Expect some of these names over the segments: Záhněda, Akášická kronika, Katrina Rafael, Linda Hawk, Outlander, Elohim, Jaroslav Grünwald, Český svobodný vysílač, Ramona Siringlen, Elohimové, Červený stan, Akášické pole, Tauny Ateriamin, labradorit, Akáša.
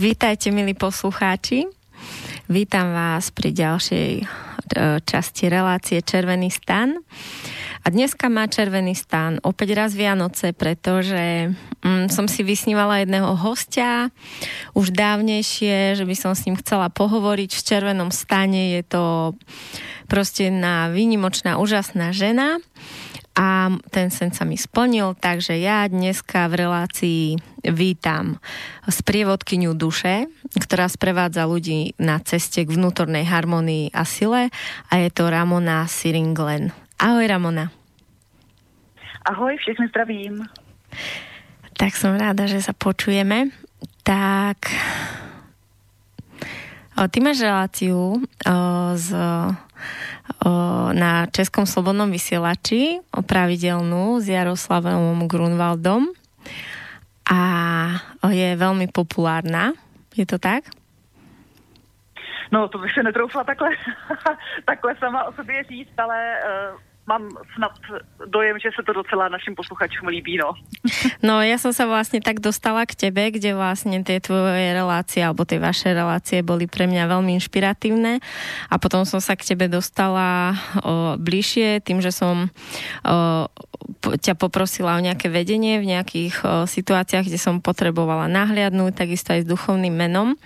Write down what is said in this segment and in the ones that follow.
Vítajte, milí poslucháči. Vítam vás pri ďalšej časti relácie Červený stan. A dneska má Červený stan opäť raz Vianoce, pretože som si vysnívala jedného hostia už dávnejšie, že by som s ním chcela pohovoriť. V Červenom stane je to proste jedna výnimočná, úžasná žena. A ten sen sa mi splnil, takže ja dneska v relácii vítam sprievodkyňu duše, ktorá sprevádza ľudí na ceste k vnútornej harmonii a sile, a je to Ramona Siringlen. Ahoj, Ramona. Ahoj, všetkým zdravím. Tak som ráda, že sa počujeme. Tak, ty máš reláciu na Českom slobodnom vysielači pravidelnú s Jaroslavom Grünwaldom a je veľmi populárna. Je to tak? No, to bych se netroufla takhle sama o sobě říct, ale mám snad dojem, že se to docela našim posluchačům líbí, no. No, ja som sa vlastne tak dostala k tebe, kde vlastne tie tvoje relácie, alebo tie vaše relácie boli pre mňa veľmi inšpiratívne, a potom som sa k tebe dostala bližšie tým, že som ťa poprosila o nejaké vedenie v nejakých situáciách, kde som potrebovala nahliadnúť, takisto aj s duchovným menom.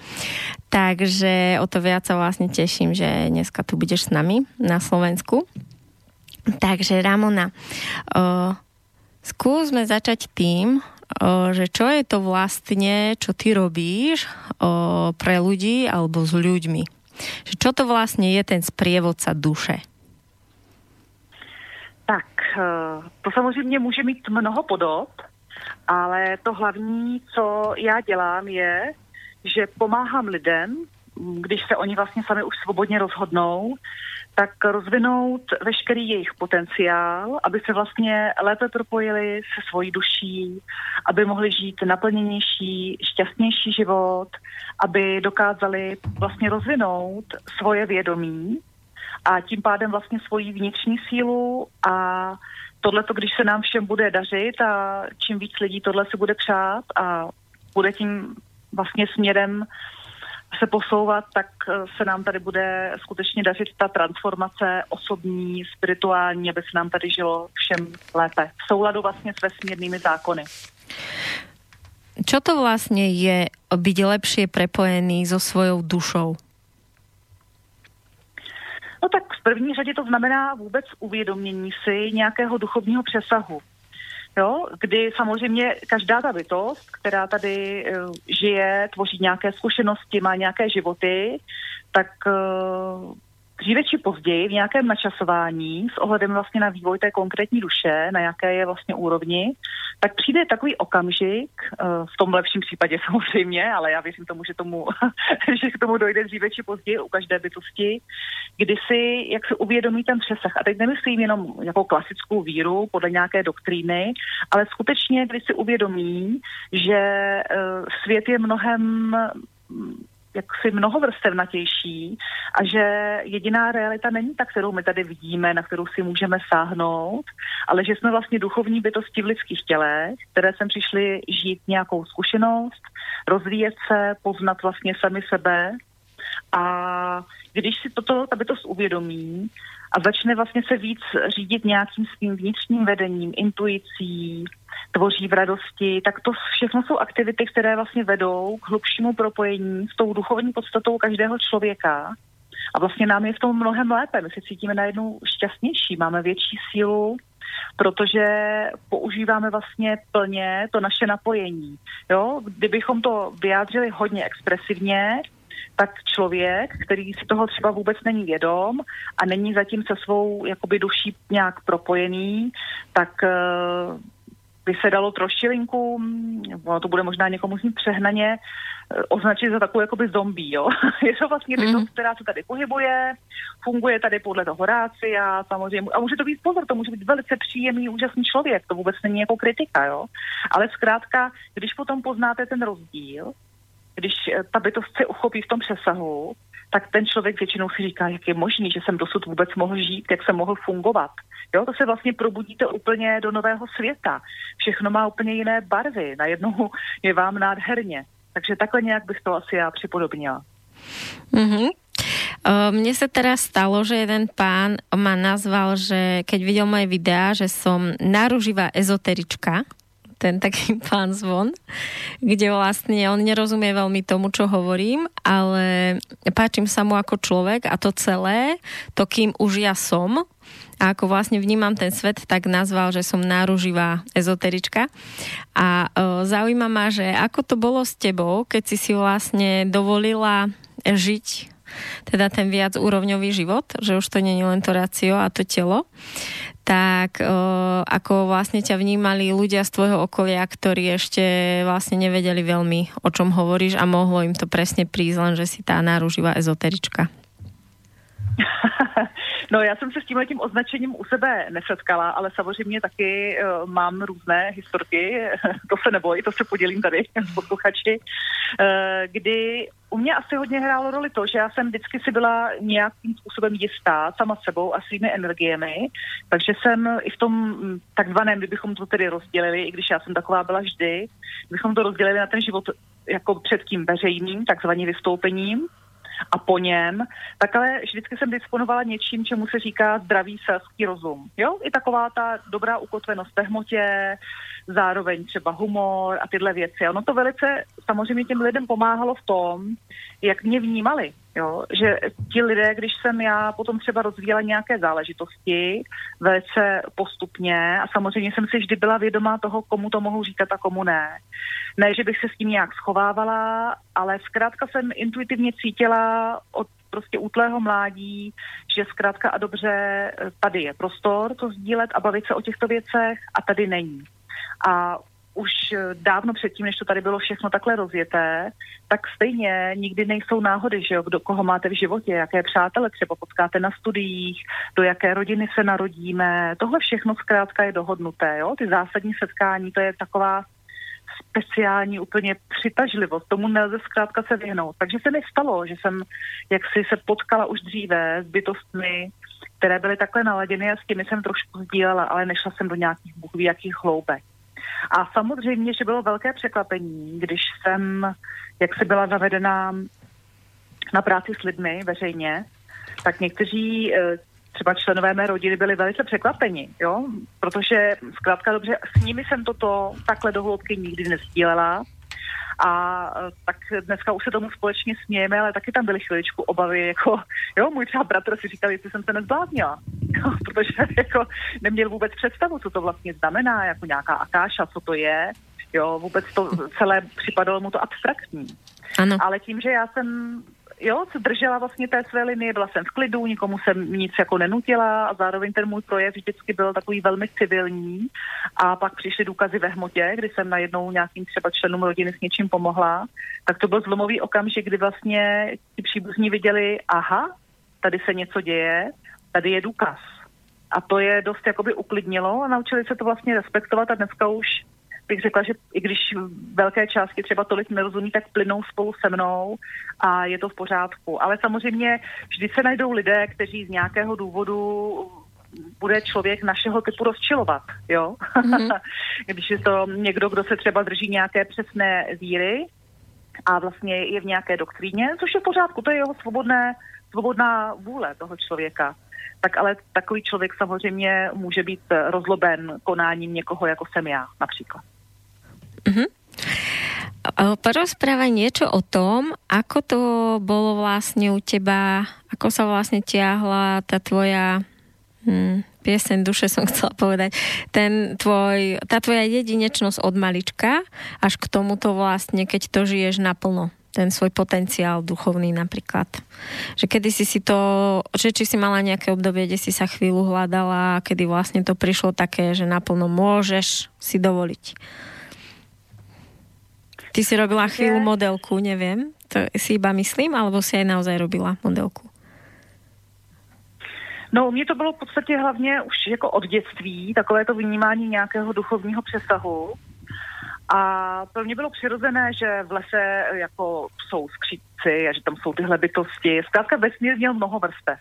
Takže o to viac sa vlastne teším, že dneska tu budeš s nami na Slovensku. Takže, Ramona, skúsme začať tým, že čo je to vlastne, čo ty robíš pre ľudí alebo s ľuďmi. Čo to vlastne je ten sprievodca duše? Tak, to samozřejmě může mít mnoho podob, ale to hlavní, co já dělám, je, že pomáhám lidem, když se oni vlastně sami už svobodně rozhodnou, tak rozvinout veškerý jejich potenciál, aby se vlastně lépe propojili se svojí duší, aby mohli žít naplněnější, šťastnější život, aby dokázali vlastně rozvinout svoje vědomí a tím pádem vlastně svoji vnitřní sílu. A tohleto, když se nám všem bude dařit a čím víc lidí tohle se bude přát a bude tím vlastně směrem se posouvat, tak se nám tady bude skutečně dařit ta transformace osobní, spirituální, aby se nám tady žilo všem lépe. V souladu vlastně s vesmírnými zákony. Čo to vlastně je byť lepšie prepojený so svojou dušou? No tak v první řadě to znamená vůbec uvědomění si nějakého duchovního přesahu. Jo, kdy samozřejmě každá ta bytost, která tady žije, tvoří nějaké zkušenosti, má nějaké životy, tak dříve či později v nějakém načasování s ohledem vlastně na vývoj té konkrétní duše, na jaké je vlastně úrovni, tak přijde takový okamžik, v tom lepším případě samozřejmě, ale já věřím tomu, že k tomu dojde dříve či později u každé bytosti, kdy si, jak se uvědomí ten přesah, a teď nemyslím jenom nějakou klasickou víru podle nějaké doktríny, ale skutečně, kdy si uvědomí, že svět je mnohem jaksi mnohovrstevnatější a že jediná realita není ta, kterou my tady vidíme, na kterou si můžeme sáhnout, ale že jsme vlastně duchovní bytosti v lidských tělech, které sem přišli žít nějakou zkušenost, rozvíjet se, poznat vlastně sami sebe. A když si toto ta bytost uvědomí a začne vlastně se víc řídit nějakým svým vnitřním vedením, intuicí, tvoří v radosti, tak to všechno jsou aktivity, které vlastně vedou k hlubšímu propojení s tou duchovní podstatou každého člověka. A vlastně nám je v tom mnohem lépe. My se cítíme najednou šťastnější, máme větší sílu, protože používáme vlastně plně to naše napojení. Jo? Kdybychom to vyjádřili hodně expresivně, tak člověk, který si toho třeba vůbec není vědom a není zatím se svou jakoby duší nějak propojený, tak by se dalo trošilinku, ono to bude možná někomu znít přehnaně, označit za takovou jakoby zombie, jo. Je to vlastně bytost, která se tady pohybuje, funguje tady podle toho rácia, samozřejmě, a může to být pozor, to může být velice příjemný, úžasný člověk, to vůbec není jako kritika, jo. Ale zkrátka, když potom poznáte ten rozdíl, když ta bytost se uchopí v tom přesahu, tak ten člověk většinou si říká, jak je možný, že jsem dosud vůbec mohl žít, jak jsem mohl fungovat. Jo, to se vlastně probudíte úplně do nového světa. Všechno má úplně jiné barvy. Najednou je vám nádherně. Takže takhle nějak bych to asi já připodobnila. Mhm. Mne sa teraz stalo, že jeden pán ma nazval, že keď videl moje videá, že som náruživá ezoterička, ten taký pán Zvon, kde vlastne on nerozumie veľmi tomu, čo hovorím, ale páčim sa mu ako človek a to celé, to kým už ja som a ako vlastne vnímam ten svet, tak nazval, že som náruživá ezoterička a zaujíma ma, že ako to bolo s tebou, keď si si vlastne dovolila žiť teda ten viac úrovňový život, že už to nie je len to rácio a to telo, tak ako vlastne ťa vnímali ľudia z tvojho okolia, ktorí ešte vlastne nevedeli veľmi, o čom hovoríš a mohlo im to presne prísť, len že si tá náruživá ezoterička. No já jsem se s tímhletím označením u sebe nesetkala, ale samozřejmě taky mám různé historky, to se neboj, to se podělím tady s posluchači, kdy u mě asi hodně hrálo roli to, že já jsem vždycky si byla nějakým způsobem jistá sama sebou a svými energiemi, takže jsem i v tom takzvaném, kdybychom to tedy rozdělili, i když já jsem taková byla vždy, kdybychom to rozdělili na ten život jako před tím veřejným, takzvaným vystoupením, a po něm, tak ale vždycky jsem disponovala něčím, čemu se říká zdravý selský rozum. Jo? I taková ta dobrá ukotvenost ve hmotě, zároveň třeba humor a tyhle věci. Ono to velice samozřejmě těm lidem pomáhalo v tom, jak mě vnímali. Jo? Že ti lidé, když jsem já potom třeba rozvíjela nějaké záležitosti velice postupně a samozřejmě jsem si vždy byla vědomá toho, komu to mohu říkat a komu ne. Ne, že bych se s tím nějak schovávala, ale zkrátka jsem intuitivně cítila od prostě útlého mládí, že zkrátka a dobře tady je prostor to sdílet a bavit se o těchto věcech a tady není. A už dávno předtím, než to tady bylo všechno takhle rozjeté, tak stejně nikdy nejsou náhody, že jo, kdo koho máte v životě, jaké přátele třeba potkáte na studiích, do jaké rodiny se narodíme, tohle všechno zkrátka je dohodnuté, jo, ty zásadní setkání, to je taková speciální úplně přitažlivost, tomu nelze zkrátka se vyhnout. Takže se mi stalo, že jsem jaksi se potkala už dříve s bytostmi, které byly takhle naladěny a s těmi jsem trošku sdílela, ale nešla jsem do nějakých bůhví, jakých hloubek. A samozřejmě, že bylo velké překvapení, když jsem, jak se byla zavedena na práci s lidmi veřejně, tak někteří třeba členové mé rodiny byli velice překvapeni, jo? Protože zkrátka dobře, s nimi jsem toto takhle do hloubky nikdy nesdílela a tak dneska už se tomu společně smějeme, ale taky tam byly chviličku obavy, jako jo, můj třeba bratr si říkal, jestli jsem se nezbláznila, jo, protože jako neměl vůbec představu, co to vlastně znamená, jako nějaká akáša, co to je, jo, vůbec to celé připadalo mu to abstraktní. Ano. Ale tím, že já jsem jo, držela vlastně té své linie, byla jsem v klidu, nikomu jsem nic jako nenutila a zároveň ten můj projev vždycky byl takový velmi civilní a pak přišly důkazy ve hmotě, kdy jsem najednou nějakým třeba členům rodiny s něčím pomohla, tak to byl zlomový okamžik, kdy vlastně ti příbuzní viděli, aha, tady se něco děje, tady je důkaz. A to je dost jakoby uklidnilo a naučili se to vlastně respektovat a dneska už bych řekla, že i když velké části třeba tolik nerozumí, tak plynou spolu se mnou a je to v pořádku. Ale samozřejmě vždy se najdou lidé, kteří z nějakého důvodu bude člověk našeho typu rozčilovat, jo? Mm-hmm. Když je to někdo, kdo se třeba drží nějaké přesné víry a vlastně je v nějaké doktríně, což je v pořádku, to je jeho svobodná vůle toho člověka. Tak ale takový člověk samozřejmě může být rozloben konáním někoho, jako jsem já například. Mm-hmm. Porozprávaj niečo o tom, ako to bolo vlastne u teba, ako sa vlastne tiahla tá tvoja pieseň duše, som chcela povedať, tá tvoja jedinečnosť od malička až k tomuto vlastne, keď to žiješ naplno. Ten svoj potenciál duchovný napríklad. Že kedy si to, že či si mala nejaké obdobie, kde si sa chvíľu hľadala, kedy vlastne to prišlo také, že naplno môžeš si dovoliť. Ty si robila chvíľu modelku, neviem, to si iba myslím, alebo si aj naozaj robila modelku? No, u mě to bylo v podstatě hlavně už jako od dětství, takové to vnímání nějakého duchovního přesahu. A pro mě bylo přirozené, že v lese jako jsou skřípci a že tam jsou tyhle bytosti. Zkrátka vesmír měl mnoho vrstev.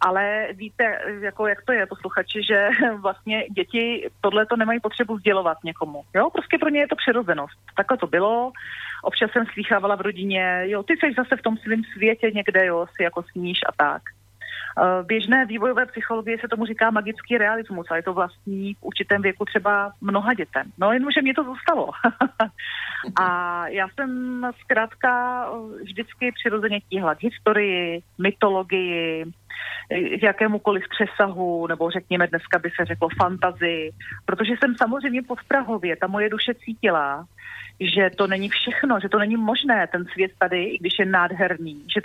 Ale víte, jako, jak to je, posluchači, že vlastně děti tohle to nemají potřebu sdělovat někomu. Jo, prostě pro ně je to přirozenost. Takhle to bylo. Občas jsem slýchávala v rodině, jo, ty jsi zase v tom svém světě někde, jo, si jako sníš a tak. Běžné vývojové psychologii se tomu říká magický realismus a je to vlastní v určitém věku třeba mnoha dětem. No jenomže mě to zůstalo. A já jsem zkrátka vždycky přirozeně tíhla k historii, mytologii, k jakémukoliv přesahu, nebo řekněme dneska by se řeklo fantazii, protože jsem samozřejmě podprahově, ta moje duše cítila, že to není všechno, že to není možné, ten svět tady, i když je nádherný, že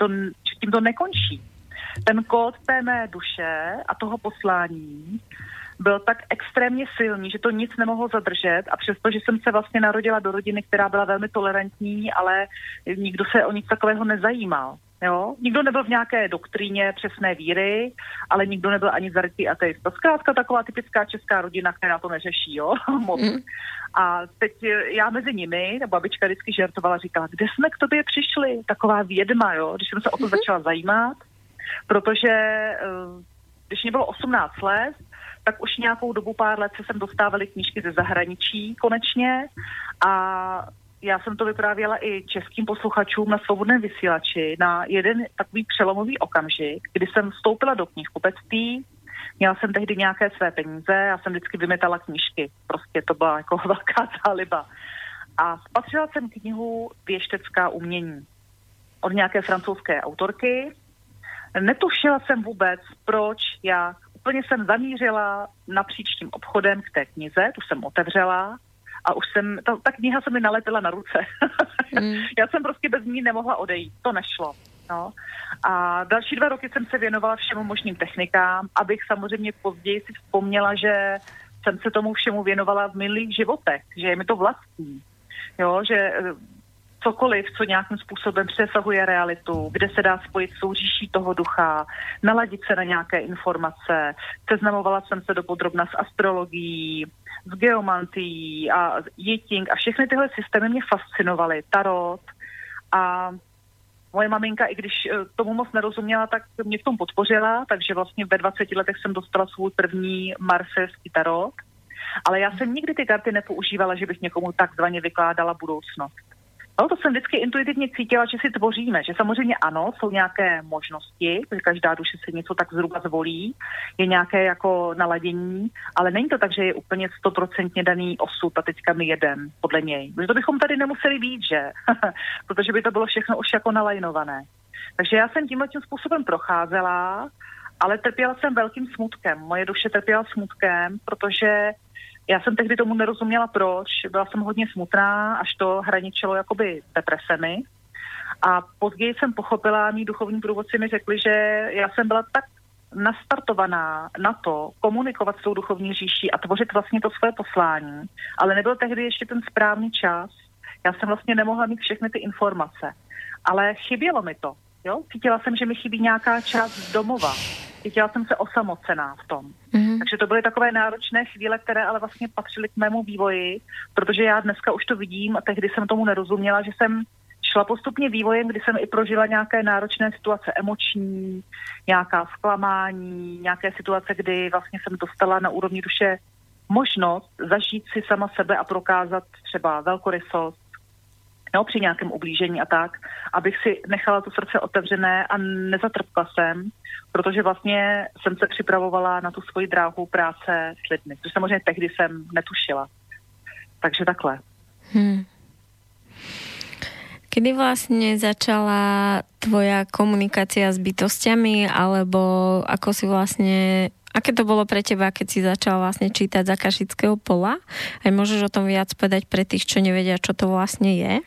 tím to nekončí. Ten kód té mé duše a toho poslání byl tak extrémně silný, že to nic nemohlo zadržet a přestože jsem se vlastně narodila do rodiny, která byla velmi tolerantní, ale nikdo se o nic takového nezajímal. Jo? Nikdo nebyl v nějaké doktríně přesné víry, ale nikdo nebyl ani zarytý ateista. Zkrátka taková typická česká rodina, která to neřeší, jo, moc. A teď já mezi nimi, ta babička vždycky žertovala, říkala, kde jsme k tobě přišli, taková vědma, jo, když jsem se o to začala zajímat. Protože když mě bylo 18 let, tak už nějakou dobu, pár let se sem dostávaly knížky ze zahraničí konečně a já jsem to vyprávěla i českým posluchačům na Svobodném vysílači na jeden takový přelomový okamžik, kdy jsem vstoupila do knihkupectví, měla jsem tehdy nějaké své peníze, já jsem vždycky vymetala knížky, prostě to byla jako velká záliba. A spatřila jsem knihu Věštecká umění od nějaké francouzské autorky. Netušila jsem vůbec, proč já úplně jsem zamířila napříč tím obchodem k té knize, tu jsem otevřela a už jsem, ta kniha se mi nalepila na ruce. Já jsem prostě bez ní nemohla odejít, to nešlo. No. A další 2 roky jsem se věnovala všemu možným technikám, abych samozřejmě později si vzpomněla, že jsem se tomu všemu věnovala v minulých životech, že je mi to vlastní, jo, že cokoliv, co nějakým způsobem přesahuje realitu, kde se dá spojit souříší toho ducha, naladit se na nějaké informace. Seznamovala jsem se dopodrobna s astrologií, s geomantií a I Ching a všechny tyhle systémy mě fascinovaly. Tarot a moje maminka, i když tomu moc nerozuměla, tak mě v tom podpořila, takže vlastně ve 20 letech jsem dostala svůj první marseilský tarot, ale já jsem nikdy ty karty nepoužívala, že bych někomu takzvaně vykládala budoucnost. No, to jsem vždycky intuitivně cítila, že si tvoříme, že samozřejmě ano, jsou nějaké možnosti, že každá duše si něco tak zhruba zvolí, je nějaké jako naladění, ale není to tak, že je úplně 100% daný osud a teďka my jedem podle něj. Protože to bychom tady nemuseli víc, že? Protože by to bylo všechno už jako nalajnované. Takže já jsem tímhle tím způsobem procházela, ale trpěla jsem velkým smutkem. Moje duše trpěla smutkem, protože já jsem tehdy tomu nerozuměla proč, byla jsem hodně smutná, až to hraničilo jakoby depresemi a později jsem pochopila, mí duchovní průvodci mi řekli, že já jsem byla tak nastartovaná na to komunikovat s tou duchovní říší a tvořit vlastně to své poslání, ale nebyl tehdy ještě ten správný čas, já jsem vlastně nemohla mít všechny ty informace, ale chybělo mi to, jo? Cítila jsem, že mi chybí nějaká část domova. Cítila jsem se osamocená v tom. Takže to byly takové náročné chvíle, které ale vlastně patřily k mému vývoji, protože já dneska už to vidím a tehdy jsem tomu nerozuměla, že jsem šla postupně vývojem, kdy jsem i prožila nějaké náročné situace emoční, nějaká zklamání, nějaké situace, kdy vlastně jsem dostala na úrovni duše možnost zažít si sama sebe a prokázat třeba velkorysost, no, při nějakém ublížení a tak, abych si nechala to srdce otevřené a nezatrpkla jsem, protože vlastně jsem se připravovala na tu svoji dráhu práce s lidmi, což samozřejmě tehdy jsem netušila. Takže takhle. Kedy vlastne začala tvoja komunikácia s bytostiami, alebo ako si vlastne, aké to bolo pre teba, keď si začala vlastne čítať z Akášického pola? Aj môžeš o tom viac povedať pre tých, čo nevedia, čo to vlastne je?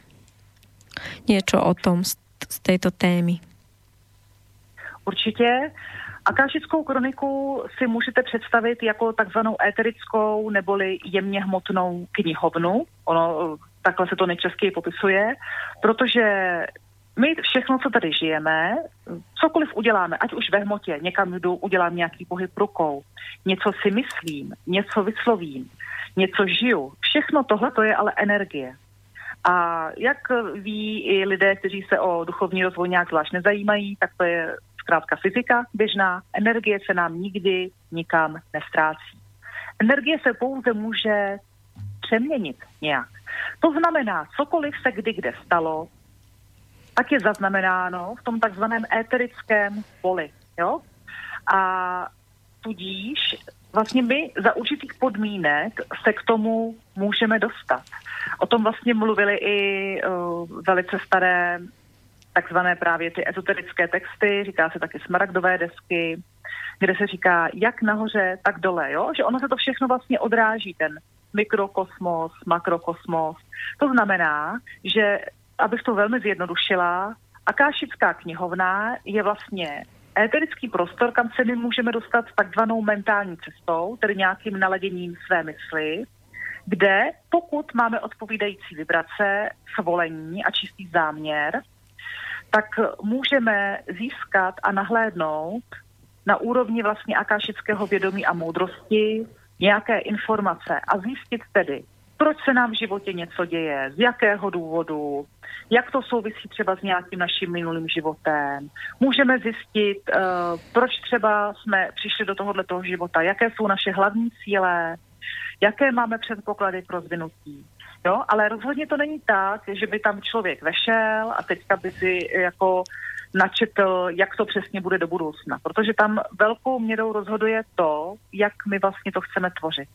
Niečo o tom z tejto témy. Určitě. Akášickou kroniku si můžete představit jako takzvanou éterickou neboli jemně hmotnou knihovnu. Ono takhle se to nejčastěji popisuje, protože my všechno, co tady žijeme, cokoliv uděláme, ať už ve hmotě, někam jdu, udělám nějaký pohyb rukou, něco si myslím, něco vyslovím, něco žiju. Všechno tohle to je ale energie. A jak ví i lidé, kteří se o duchovní rozvoj nějak zvlášť nezajímají, tak to je zkrátka fyzika běžná, energie se nám nikdy nikam neztrácí. Energie se pouze může přeměnit nějak. To znamená, cokoliv se kdy kde stalo, tak je zaznamenáno v tom takzvaném éterickém poli. Jo? A tudíž vlastně my za určitých podmínek se k tomu můžeme dostat. O tom vlastně mluvili i velice staré takzvané právě ty ezoterické texty, říká se taky smaragdové desky, kde se říká jak nahoře, tak dole, jo? Že ono se to všechno vlastně odráží, ten mikrokosmos, makrokosmos. To znamená, že, abych to velmi zjednodušila, akášická knihovna je vlastně éterický prostor, kam se my můžeme dostat takzvanou mentální cestou, tedy nějakým naladěním své mysli, kde pokud máme odpovídající vibrace, svolení a čistý záměr, tak můžeme získat a nahlédnout na úrovni vlastně akášického vědomí a moudrosti nějaké informace a zjistit tedy, proč se nám v životě něco děje, z jakého důvodu, jak to souvisí třeba s nějakým naším minulým životem. Můžeme zjistit, proč třeba jsme přišli do tohoto života, jaké jsou naše hlavní cíle, jaké máme předpoklady pro rozvinutí. Jo? Ale rozhodně to není tak, že by tam člověk vešel a teďka by si jako načetl, jak to přesně bude do budoucna. Protože tam velkou měrou rozhoduje to, jak my vlastně to chceme tvořit.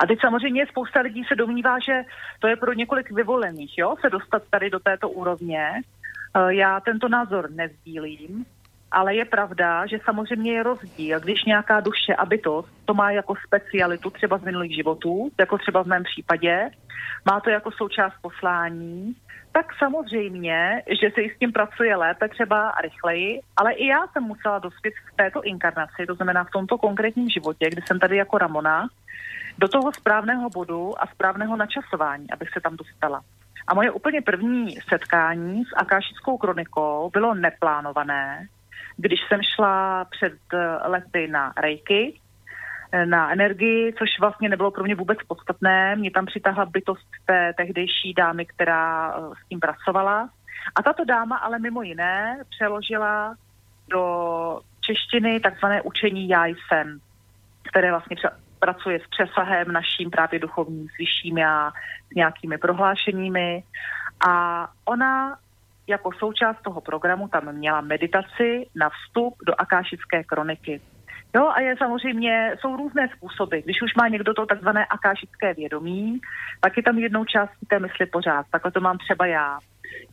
A teď samozřejmě spousta lidí se domnívá, že to je pro několik vyvolených, jo, se dostat tady do této úrovně. Já tento názor nezdílím, ale je pravda, že samozřejmě je rozdíl, když nějaká duše a bytost to má jako specialitu třeba z minulých životů, jako třeba v mém případě, má to jako součást poslání, tak samozřejmě, že se i s tím pracuje lépe třeba a rychleji, ale i já jsem musela dospět v této inkarnaci, to znamená v tomto konkrétním životě, kdy jsem tady jako Ramona, do toho správného bodu a správného načasování, abych se tam dostala. A moje úplně první setkání s akášickou kronikou bylo neplánované, když jsem šla před lety na reiki, na energii, což vlastně nebylo pro mě vůbec podstatné. Mě tam přitáhla bytost té tehdejší dámy, která s tím pracovala. A tato dáma ale mimo jiné přeložila do češtiny takzvané učení Já jsem, které vlastně pracuje s přesahem naším právě duchovním, s vyšším já, s nějakými prohlášeními. A ona jako součást toho programu tam měla meditaci na vstup do akášické kroniky. Jo, a je samozřejmě, jsou různé způsoby. Když už má někdo to takzvané akášické vědomí, tak je tam jednou částí té mysli pořád. Takhle to mám třeba já.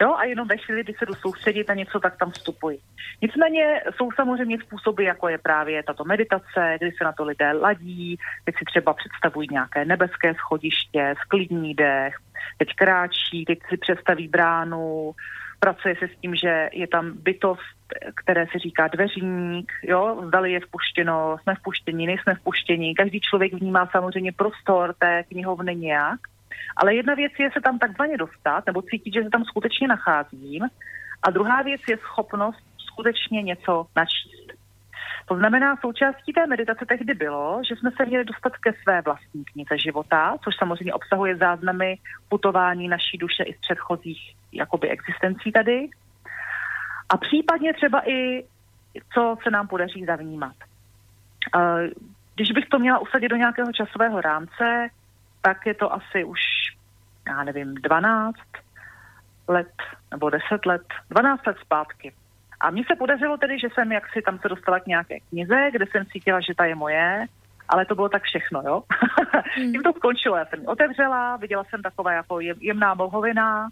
Jo, a jenom ve chvíli, když se jdu soustředit na něco, tak tam vstupuji. Nicméně jsou samozřejmě způsoby, jako je právě tato meditace, kdy se na to lidé ladí, teď si třeba představují nějaké nebeské schodiště, sklidní dech, teď kráčí, teď si představí bránu, pracuje se s tím, že je tam bytost, které se říká dveřník, jo, zdali je vpuštěno, jsme vpuštěni, nejsme vpuštěni. Každý člověk vnímá samozřejmě prostor té knihovny nějak, ale jedna věc je se tam takzvaně dostat, nebo cítit, že se tam skutečně nacházím, a druhá věc je schopnost skutečně něco načíst. To znamená, součástí té meditace tehdy bylo, že jsme se měli dostat ke své vlastní knize života, což samozřejmě obsahuje záznamy putování naší duše i z předchozích jakoby existencí tady. A případně třeba i, co se nám podaří zavnímat. Když bych to měla usadit do nějakého časového rámce, tak je to asi už, já nevím, 12 let nebo 10 let, 12 let zpátky. A mně se podařilo tedy, že jsem jaksi tam se dostala k nějaké knize, kde jsem cítila, že ta je moje, ale to bylo tak všechno, jo. Tím to skončilo, já jsem otevřela, viděla jsem taková jako jemná mlhovina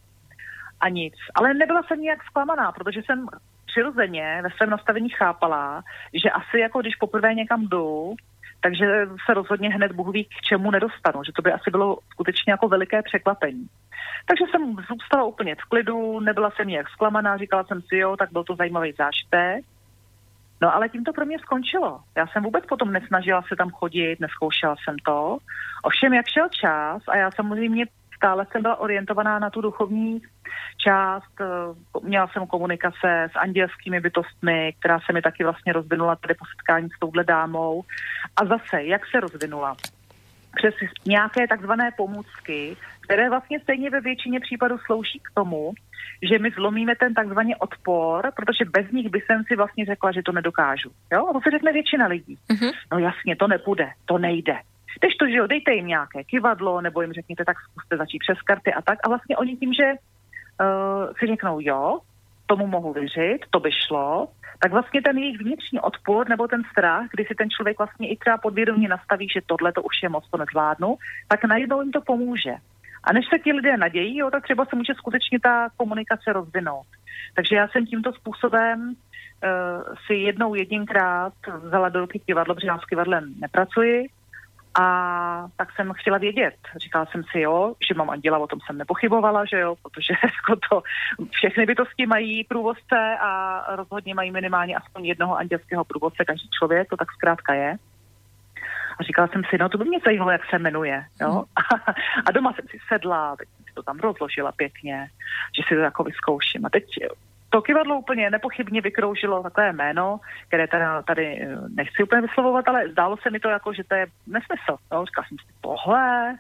a nic. Ale nebyla jsem nijak zklamaná, protože jsem přirozeně ve svém nastavení chápala, že asi jako když poprvé někam jdu, takže se rozhodně hned Bůh ví, k čemu nedostanu, že to by asi bylo skutečně jako veliké překvapení. Takže jsem zůstala úplně v klidu, nebyla jsem nějak zklamaná, říkala jsem si, jo, tak byl to zajímavý zážitek. No ale tím to pro mě skončilo. Já jsem vůbec potom nesnažila se tam chodit, neskoušela jsem to. Ovšem, jak šel čas, a já samozřejmě stále jsem byla orientovaná na tu duchovní část, měla jsem komunikace s andělskými bytostmi, která se mi taky vlastně rozvinula tady po setkání s touhle dámou. A zase, jak se rozvinula? přes nějaké takzvané pomůcky, které vlastně stejně ve většině případů slouží k tomu, že my zlomíme ten takzvaný odpor, protože bez nich by jsem si vlastně řekla, že to nedokážu. Jo? A to si řekne většina lidí. Mm-hmm. No jasně, to nepůjde, to nejde. Tež to, že jo, dejte jim nějaké kivadlo, nebo jim řekněte, tak zkuste začít přes karty a tak. A vlastně oni tím, že si řeknou, jo, tomu mohu věřit, to by šlo, tak vlastně ten jejich vnitřní odpor nebo ten strach, kdy si ten člověk vlastně i třeba podvědomě nastaví, že tohle to už je moc, to nezvládnu, tak najednou jim to pomůže. A než se ti lidé nadějí, jo, tak třeba se může skutečně ta komunikace rozvinout. Takže já jsem tímto způsobem si jedinkrát vzala do ruky kivadlo, protože já s kivadlem nepracuji, a tak jsem chtěla vědět. Říkala jsem si, jo, že mám anděla, o tom jsem nepochybovala, že jo, protože to, všechny bytosti mají průvodce a rozhodně mají minimálně aspoň jednoho andělského průvodce, každý člověk, to tak zkrátka je. A říkala jsem si, no to by mě zajímalo, jak se jmenuje, jo. A doma jsem si sedla, si to tam rozložila pěkně, že si to jako vyzkouším. A teď to kivadlo úplně nepochybně vykroužilo takové jméno, které tady nechci úplně vyslovovat, ale zdálo se mi to jako, že to je nesmysl. Jo? Říkala jsem si, tohle,